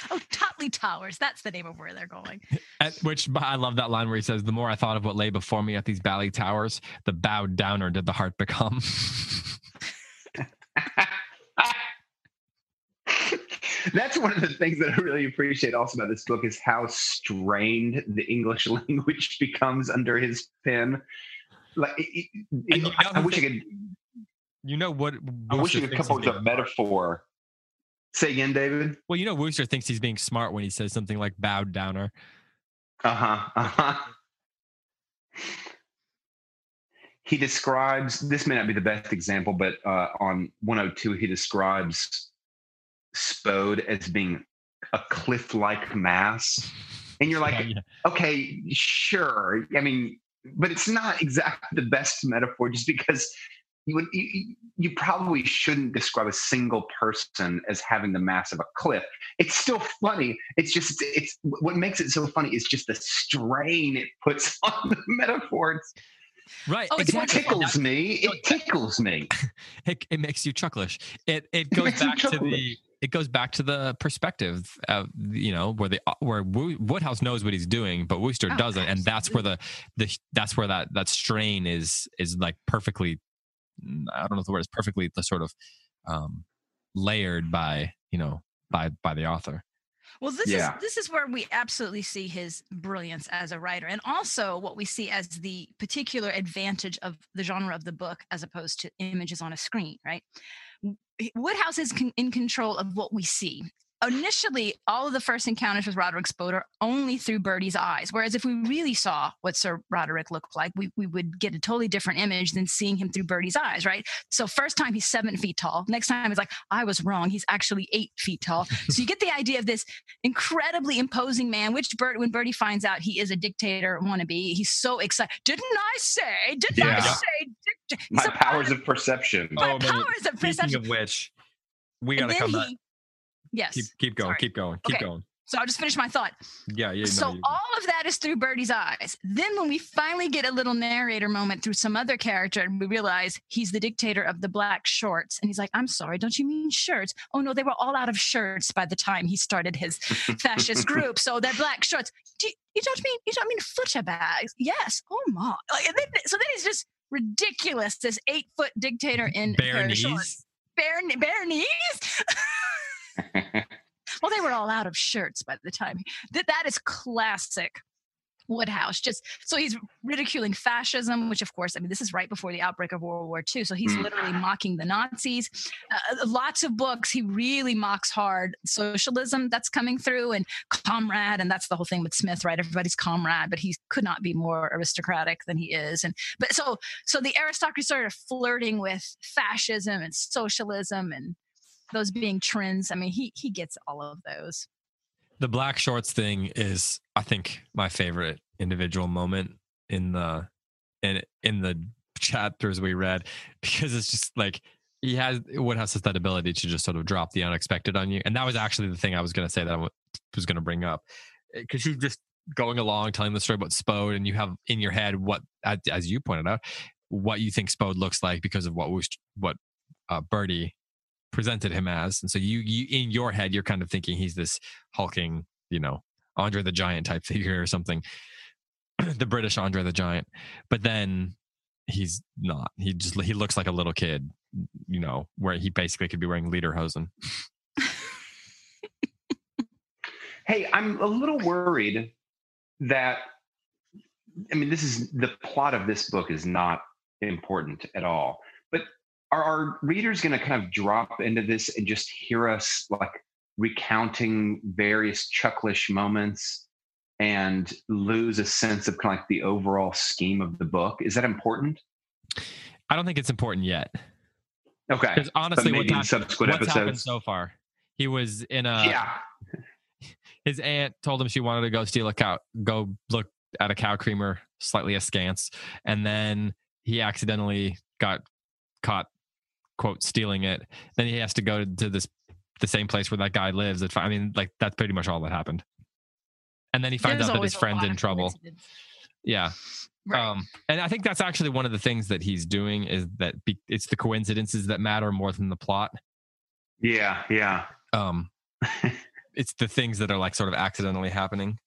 Oh, Totley Towers. That's the name of where they're going. I love that line where he says, the more I thought of what lay before me at these bally towers, the bowed downer did the heart become. that's one of the things that I really appreciate also about this book is how strained the English language becomes under his pen. Like, I wish I could couple the metaphor. Say again, David? Well, you know, Wooster thinks he's being smart when he says something like bowed downer. Uh-huh, uh-huh. He describes, this may not be the best example, but on 102, he describes Spode as being a cliff-like mass. And you're like, okay, sure. I mean, but it's not exactly the best metaphor just because you probably shouldn't describe a single person as having the mass of a cliff. It's still funny. It's just, what makes it so funny is just the strain it puts on the metaphors. Right. Oh, exactly. It tickles me. It makes you chucklish. It goes back to the perspective of, you know, where Woodhouse knows what he's doing, but Wooster doesn't. Absolutely. And that's where that strain is like perfectly, I don't know if the word is perfectly, the sort of layered by the author. Well, this is where we absolutely see his brilliance as a writer, and also what we see as the particular advantage of the genre of the book as opposed to images on a screen, right? Woodhouse is in control of what we see. Initially, all of the first encounters with Roderick Spode are only through Bertie's eyes, whereas if we really saw what Sir Roderick looked like, we would get a totally different image than seeing him through Bertie's eyes, right? So first time, he's 7 feet tall. Next time, it's like, I was wrong. He's actually 8 feet tall. So you get the idea of this incredibly imposing man, which when Bertie finds out he is a dictator wannabe, he's so excited. Didn't I say dictator? My powers of perception. Speaking of which, we got to come back. Yes. Keep going. So I'll just finish my thought. Yeah. So all of that is through Bertie's eyes. Then when we finally get a little narrator moment through some other character and we realize he's the dictator of the black shorts. And he's like, I'm sorry, don't you mean shirts? Oh, no, they were all out of shirts by the time he started his fascist group. So they're black shorts. You don't mean footer bags? Yes. Oh, my. So then it's just ridiculous, this 8-foot dictator in bare shorts. Bare knees? Well, they were all out of shirts by the time. That is classic Woodhouse. Just so he's ridiculing fascism, which, of course, I mean, this is right before the outbreak of World War II. So he's literally mocking the Nazis. Lots of books, he really mocks hard socialism that's coming through, and comrade, and that's the whole thing with Smith, right? Everybody's comrade, but he could not be more aristocratic than he is. So the aristocracy started flirting with fascism and socialism and those being trends. I mean, he gets all of those. The black shorts thing is, I think, my favorite individual moment in the chapters we read, because it's just like Woodhouse has that ability to just sort of drop the unexpected on you, and that was actually the thing I was going to say that I was going to bring up, because you're just going along telling the story about Spode, and you have in your head what, as you pointed out, what you think Spode looks like because of what Bertie presented him as, and so you in your head you're kind of thinking he's this hulking, you know, Andre the Giant type figure or something, the British Andre the Giant, but then he's not. He looks like a little kid, you know, where he basically could be wearing lederhosen. Hey, I'm a little worried that, I mean, this is the plot of this book is not important at all, but are our readers going to kind of drop into this and just hear us like recounting various chucklish moments and lose a sense of kind of like the overall scheme of the book? Is that important? I don't think it's important yet. Okay. Because honestly, what's happened so far? He was in a... Yeah. His aunt told him she wanted to go steal a cow, go look at a cow creamer slightly askance, and then he accidentally got caught, quote, stealing it. Then he has to go to the same place where that guy lives. I mean, like, that's pretty much all that happened. And then he finds out that his friend's in trouble. Yeah. Right. And I think that's actually one of the things that he's doing is that it's the coincidences that matter more than the plot. Yeah. Yeah. It's the things that are like sort of accidentally happening.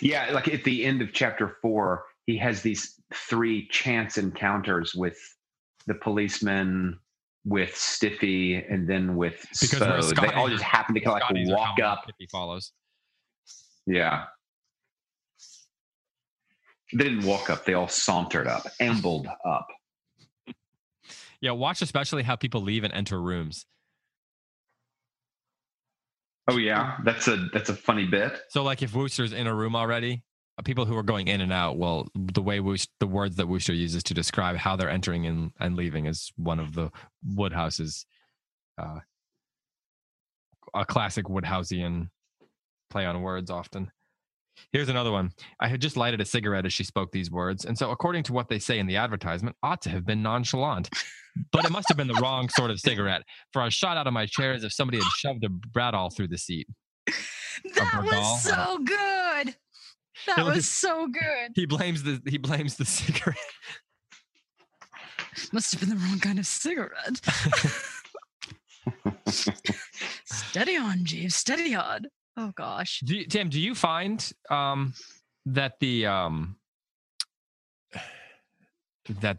Yeah. Like at the end of chapter 4, he has these 3 chance encounters with the policeman, with Stiffy and then with Spo. They all just happen to like walk up. Stiffy follows. Yeah. They didn't walk up. They all sauntered up, ambled up. Yeah, watch especially how people leave and enter rooms. Oh yeah, that's a funny bit. So like if Wooster's in a room already, people who are going in and out, well, the way the words that Wooster uses to describe how they're entering and leaving is one of the Woodhouse's, a classic Woodhouseian play on words often. Here's another one. I had just lighted a cigarette as she spoke these words, and so according to what they say in the advertisement, ought to have been nonchalant. But it must have been the wrong sort of cigarette, for I shot out of my chair as if somebody had shoved a bradawl through the seat. That was so good. That was so good. He blames the cigarette. Must have been the wrong kind of cigarette. Steady on, Jeeves. Steady on. Oh gosh. Tim, do you find that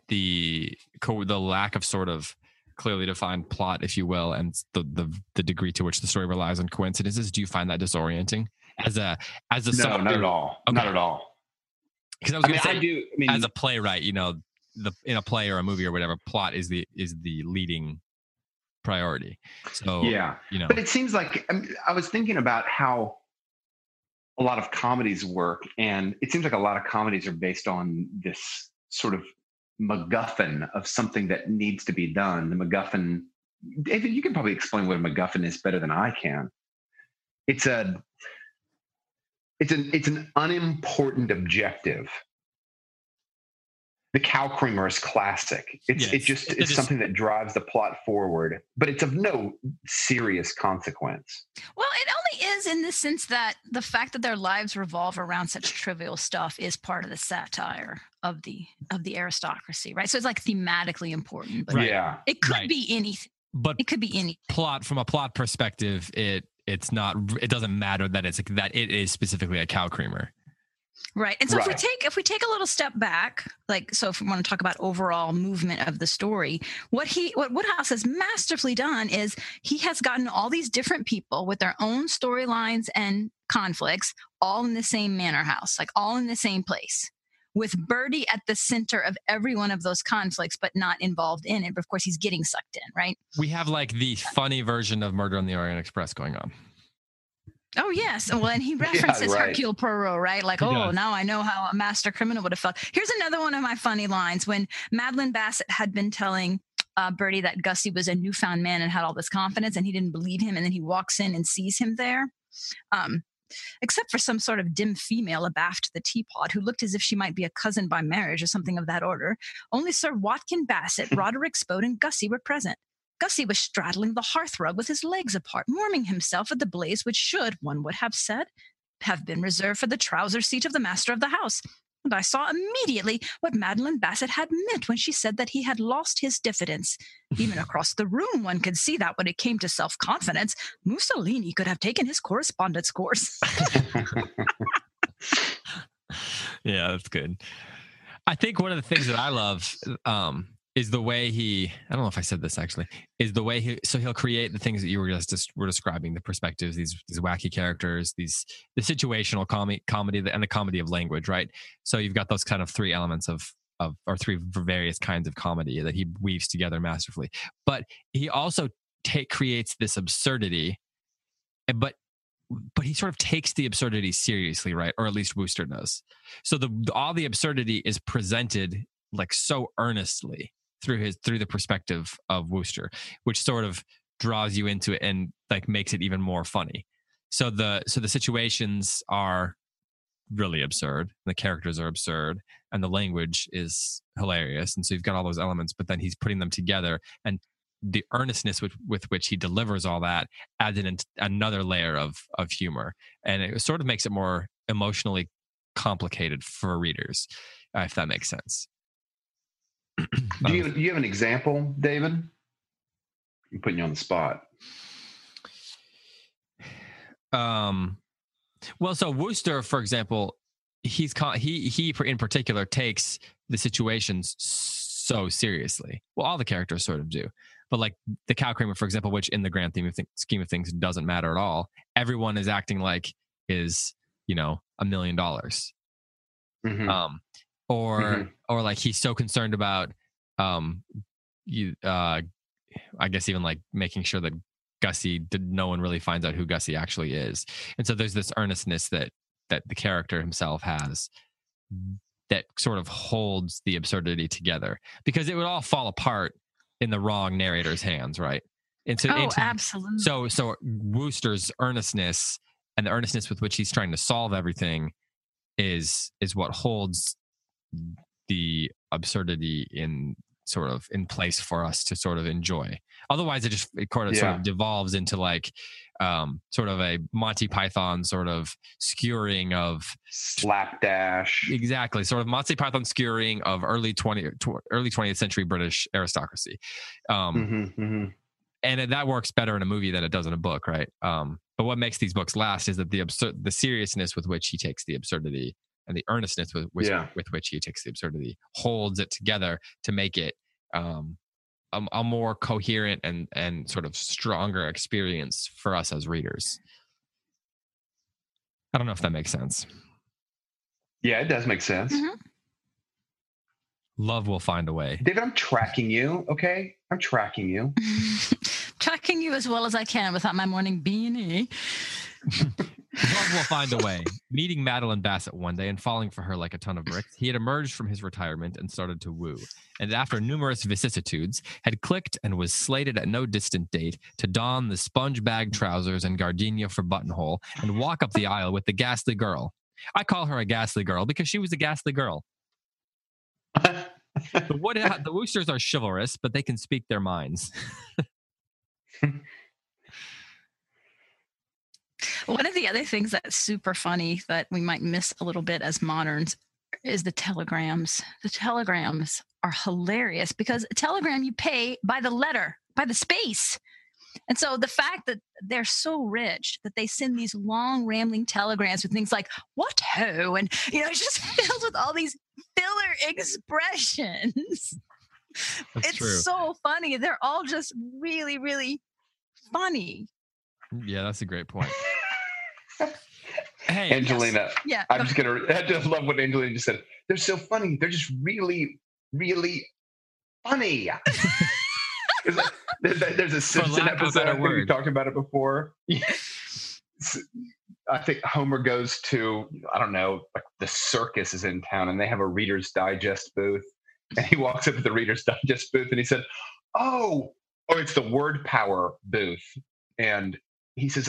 the lack of sort of clearly defined plot, if you will, and the degree to which the story relies on coincidences, do you find that disorienting as a no, not at all. Okay. Not at all. Because I was going to say, as a playwright, you know, in a play or a movie or whatever, plot is the leading priority. So yeah, you know. But it seems like I was thinking about how a lot of comedies work, and it seems like a lot of comedies are based on this sort of MacGuffin of something that needs to be done. The MacGuffin, David, you can probably explain what a MacGuffin is better than I can. It's an unimportant objective. The Cowkringer is classic. It's something that drives the plot forward, but it's of no serious consequence. Well, it only is in the sense that the fact that their lives revolve around such trivial stuff is part of the satire of the aristocracy, right? So it's like thematically important, but yeah, it could be anything. But it could be anything. Plot from a plot perspective, it's not. It doesn't matter that it is specifically a Cowkringer. Right. And so if we take a little step back, like, so if we want to talk about overall movement of the story, what Woodhouse has masterfully done is he has gotten all these different people with their own storylines and conflicts all in the same manor house, like all in the same place, with Birdie at the center of every one of those conflicts, but not involved in it. But of course, he's getting sucked in, right? We have like the funny version of Murder on the Orient Express going on. Oh, yes. Well, and he references Hercule Poirot, right? Like, now I know how a master criminal would have felt. Here's another one of my funny lines. When Madeline Bassett had been telling Bertie that Gussie was a newfound man and had all this confidence, and he didn't believe him, and then he walks in and sees him there, except for some sort of dim female abaft the teapot who looked as if she might be a cousin by marriage or something of that order. Only Sir Watkin Bassett, Roderick Spode, and Gussie were present. Gussie was straddling the hearth rug with his legs apart, warming himself at the blaze which should, one would have said, have been reserved for the trouser seat of the master of the house. And I saw immediately what Madeline Bassett had meant when she said that he had lost his diffidence. Even across the room, one could see that when it came to self-confidence, Mussolini could have taken his correspondence course. Yeah, that's good. I think one of the things that I love... is the way I don't know if I said this actually, is the way he'll create the things that you were describing, the perspectives, these wacky characters, the situational comedy and the comedy of language, right? So you've got those kind of three elements or three various kinds of comedy that he weaves together masterfully. But he also creates this absurdity, but he sort of takes the absurdity seriously, right? Or at least Wooster does. So all the absurdity is presented like so earnestly through the perspective of Wooster, which sort of draws you into it and like makes it even more funny. So the situations are really absurd, the characters are absurd, and the language is hilarious. And so you've got all those elements, but then he's putting them together, and the earnestness with which he delivers all that adds another layer of humor, and it sort of makes it more emotionally complicated for readers, if that makes sense. Do you have an example, David? I'm putting you on the spot. Well, so Wooster, for example, he in particular takes the situations so seriously. Well, all the characters sort of do. But like the cow creamer, for example, which in the grand scheme of things doesn't matter at all. Everyone is acting like is, you know, $1 million. Or like he's so concerned about, I guess even like making sure that no one really finds out who Gussie actually is. And so there's this earnestness that the character himself has that sort of holds the absurdity together, because it would all fall apart in the wrong narrator's hands, right? Absolutely. So Wooster's earnestness and the earnestness with which he's trying to solve everything is what holds the absurdity in sort of in place for us to sort of enjoy. Otherwise, it sort of devolves into like sort of a Monty Python sort of skewering of slapdash. Exactly, sort of Monty Python skewering of early 20th century British aristocracy, and that works better in a movie than it does in a book, right? But what makes these books last is that the seriousness with which he takes the absurdity and the earnestness with which he takes the absurdity holds it together to make it a more coherent and sort of stronger experience for us as readers. I don't know if that makes sense. Yeah, it does make sense. Mm-hmm. Love will find a way. David, I'm tracking you, okay? I'm tracking you. Tracking you as well as I can without my morning beanie. Love will find a way. Meeting Madeline Bassett one day and falling for her like a ton of bricks, he had emerged from his retirement and started to woo. And after numerous vicissitudes, had clicked and was slated at no distant date to don the sponge bag trousers and gardenia for buttonhole and walk up the aisle with the ghastly girl. I call her a ghastly girl because she was a ghastly girl. The Woosters are chivalrous, but they can speak their minds. One of the other things that's super funny that we might miss a little bit as moderns is the telegrams. The telegrams are hilarious because a telegram you pay by the letter, by the space. And so the fact that they're so rich that they send these long rambling telegrams with things like, what ho? And, you know, it's just filled with all these filler expressions. That's so funny. They're all just really, really funny. Yeah, that's a great point. Hey, Angelina. Yes. Yeah. I just love what Angelina just said. They're so funny. They're just really, really funny. there's a Simpson episode. I think we talked about it before. I think Homer goes to, I don't know, like the circus is in town and they have a Reader's Digest booth. And he walks up to the Reader's Digest booth and he said, or it's the Word Power booth. And he says,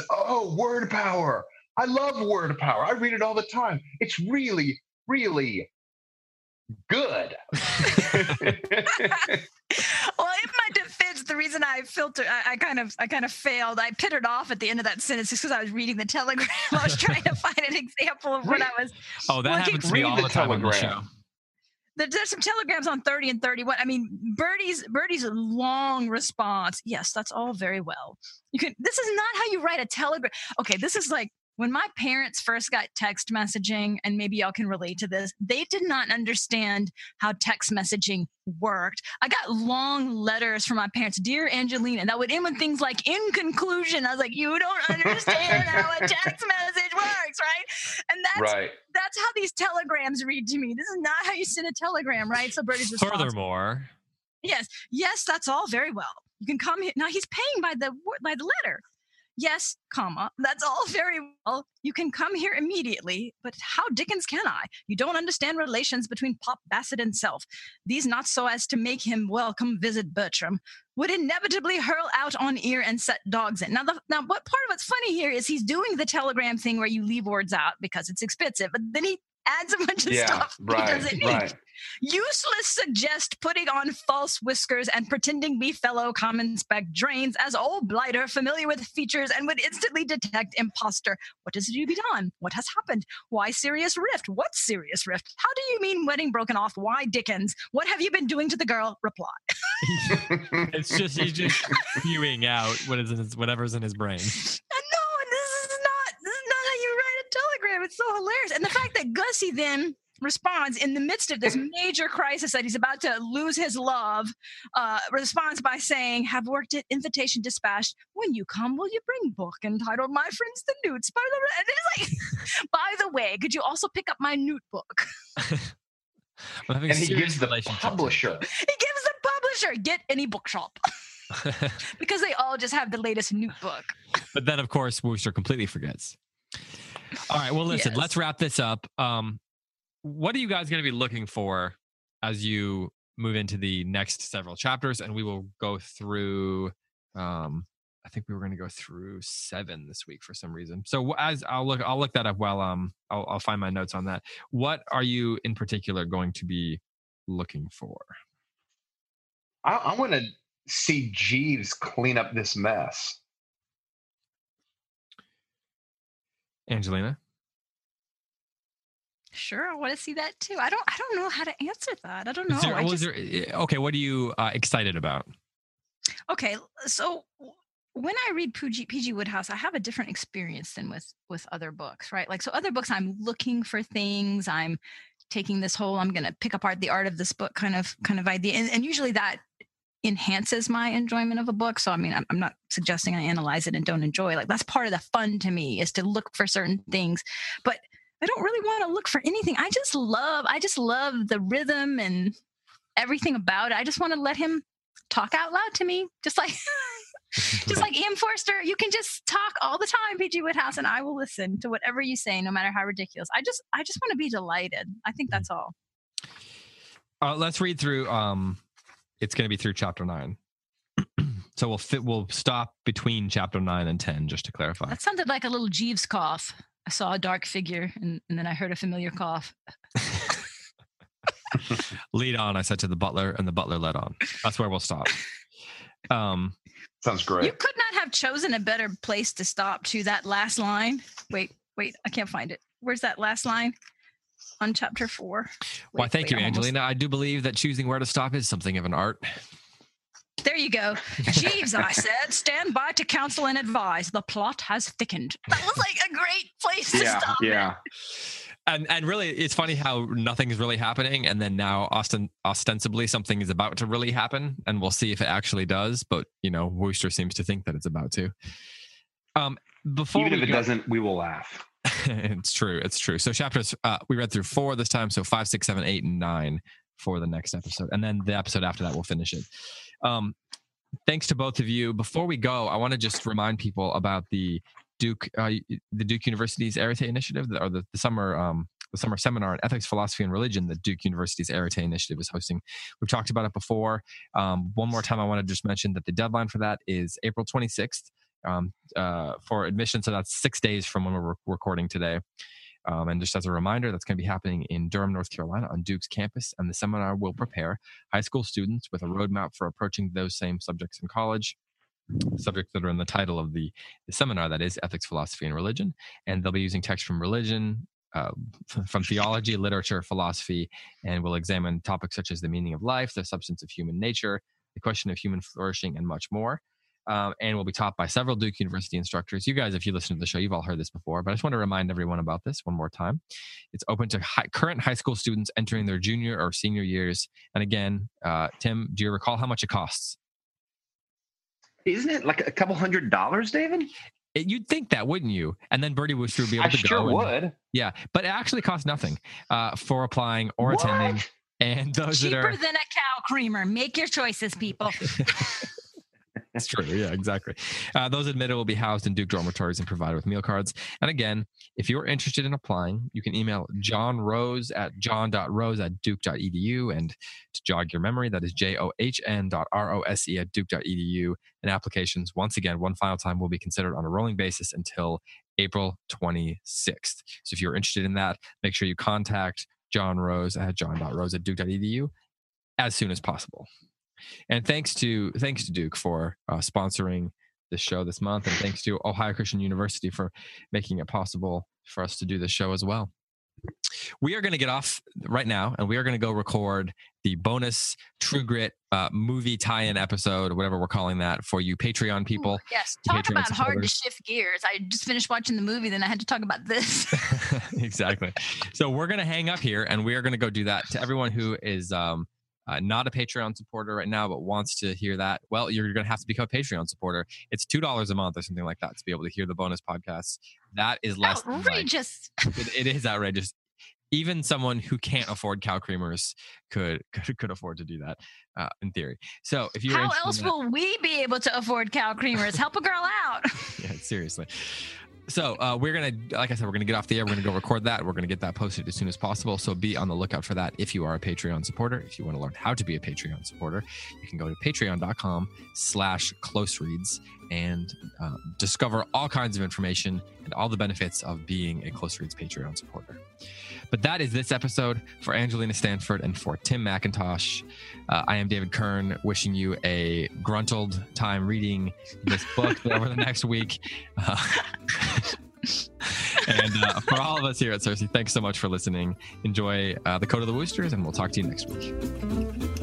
word power. I love word power. I read it all the time. It's really, really good. Well, in my defense, the reason I kind of failed. I pittered off at the end of that sentence just because I was reading the telegram. I was trying to find an example of what I was. Oh, that happens to me all the time on the show. There's some telegrams on 30 and 31. I mean, Birdie's long response. Yes, that's all very well. This is not how you write a telegram. Okay, this is like when my parents first got text messaging, and maybe y'all can relate to this. They did not understand how text messaging worked. I got long letters from my parents, dear Angelina, that would end with things like, in conclusion. I was like, you don't understand how a text message works, right? And that's how these telegrams read to me. This is not how you send a telegram, right? So Birdie's response. Furthermore. Yes, that's all very well. You can come here. Now he's paying by the letter. Yes, comma, that's all very well. You can come here immediately, but how Dickens can I? You don't understand relations between Pop Bassett and self. These not so as to make him welcome visit Bertram. Would inevitably hurl out on ear and set dogs in. Now, what part of what's funny here is he's doing the telegram thing where you leave words out because it's expensive, but then he adds a bunch of stuff he doesn't need. Right. Useless suggest putting on false whiskers and pretending be fellow common spec drains as old blighter familiar with features and would instantly detect imposter. What is it to be done? What has happened? Why serious rift? What serious rift? How do you mean wedding broken off? Why Dickens? What have you been doing to the girl? Reply. It's just, he's just spewing out whatever's in his brain. It's so hilarious. And the fact that Gussie then responds in the midst of this major crisis that he's about to lose his love, responds by saying, have worked at invitation dispatched. When you come, will you bring book entitled My Friends the Newts? And it's like, by the way, could you also pick up my newt book? And he gives the publisher. Get any bookshop. Because they all just have the latest newt book. But then, of course, Wooster completely forgets. All right, well, listen, let's wrap this up. What are you guys going to be looking for as you move into the next several chapters? And we will go through, I think we were going to go through 7 this week for some reason. So as I'll look that up while I'll find my notes on that. What are you in particular going to be looking for? I want to see Jeeves clean up this mess. Angelina? Sure, I want to see that too. I don't know how to answer that. I don't know. Okay, what are you excited about? Okay, so when I read P.G. Woodhouse, I have a different experience than with other books, right? Like, so other books, I'm looking for things. I'm taking this whole, I'm going to pick apart the art of this book kind of idea. And usually that enhances my enjoyment of a book. So, I mean, I'm not suggesting I analyze it and don't enjoy. Like, that's part of the fun to me, is to look for certain things. But I don't really want to look for anything. I just love the rhythm and everything about it. I just want to let him talk out loud to me. Just like Ian Forster, you can just talk all the time, P.G. Woodhouse, and I will listen to whatever you say, no matter how ridiculous. I just want to be delighted. I think that's all. Let's read through, it's going to be through chapter 9. So we'll stop between chapter 9 and 10, just to clarify. That sounded like a little Jeeves cough. I saw a dark figure, and then I heard a familiar cough. Lead on, I said to the butler, and the butler led on. That's where we'll stop. Sounds great. You could not have chosen a better place to stop, to that last line. Wait, I can't find it. Where's that last line? On chapter 4. Thank you, Angelina. I do believe that choosing where to stop is something of an art. There you go. Jeeves, I said, stand by to counsel and advise. The plot has thickened. That was like a great place to stop. Yeah. And really, it's funny how nothing is really happening. And then now ostensibly something is about to really happen. And we'll see if it actually does. But, you know, Wooster seems to think that it's about to. Even if it doesn't, we will laugh. It's true. So chapters, we read through 4 this time. So 5, 6, 7, 8, and 9 for the next episode. And then the episode after that, we'll finish it. Thanks to both of you. Before we go, I want to just remind people about the Duke University's Arete Initiative, or the summer seminar on ethics, philosophy, and religion that Duke University's Arete Initiative is hosting. We've talked about it before. One more time, I want to just mention that the deadline for that is April 26th for admission. So that's 6 days from when we're recording today. And just as a reminder, that's going to be happening in Durham, North Carolina, on Duke's campus. And the seminar will prepare high school students with a roadmap for approaching those same subjects in college, subjects that are in the title of the seminar, that is ethics, philosophy, and religion. And they'll be using text from religion, from theology, literature, philosophy, and will examine topics such as the meaning of life, the substance of human nature, the question of human flourishing, and much more. And will be taught by several Duke University instructors. You guys, if you listen to the show, you've all heard this before, but I just want to remind everyone about this one more time. It's open to current high school students entering their junior or senior years. And again, Tim, do you recall how much it costs? Isn't it like a couple $100, David? You'd think that, wouldn't you? And then Bertie Wooster would be able to go. I sure would. Yeah, but it actually costs nothing for applying or attending. And those cheaper that are... than a cow creamer. Make your choices, people. That's true. Yeah, exactly. Those admitted will be housed in Duke dormitories and provided with meal cards. And again, if you're interested in applying, you can email John Rose at john.rose@duke.edu. And to jog your memory, that is john.rose@duke.edu. And applications, once again, one final time, will be considered on a rolling basis until April 26th. So if you're interested in that, make sure you contact John Rose at john.rose@duke.edu as soon as possible. And thanks to Duke for sponsoring the show this month, and thanks to Ohio Christian University for making it possible for us to do this show as well. We are going to get off right now, and we are going to go record the bonus True Grit movie tie-in episode, whatever we're calling that, for you Patreon people. Yes, talk Patreon about hard to shift gears. I just finished watching the movie, then I had to talk about this. Exactly. So we're going to hang up here, and we are going to go do that. To everyone who is not a Patreon supporter right now but wants to hear that, well, you're going to have to become a Patreon supporter. It's $2 a month or something like that to be able to hear the bonus podcasts. That is less outrageous. It is outrageous. Even someone who can't afford cow creamers could afford to do that, in theory. So, if you're will we be able to afford cow creamers? Help a girl out. Yeah, seriously. So we're gonna, like I said, we're gonna get off the air. We're gonna go record that. We're gonna get that posted as soon as possible. So be on the lookout for that. If you are a Patreon supporter, if you want to learn how to be a Patreon supporter, you can go to patreon.com/closereads and discover all kinds of information and all the benefits of being a Close Reads Patreon supporter. But that is this episode. For Angelina Stanford and for Tim McIntosh, I am David Kern, wishing you a gruntled time reading this book over the next week. And for all of us here at Cersei, thanks so much for listening. Enjoy The Code of the Woosters, and we'll talk to you next week.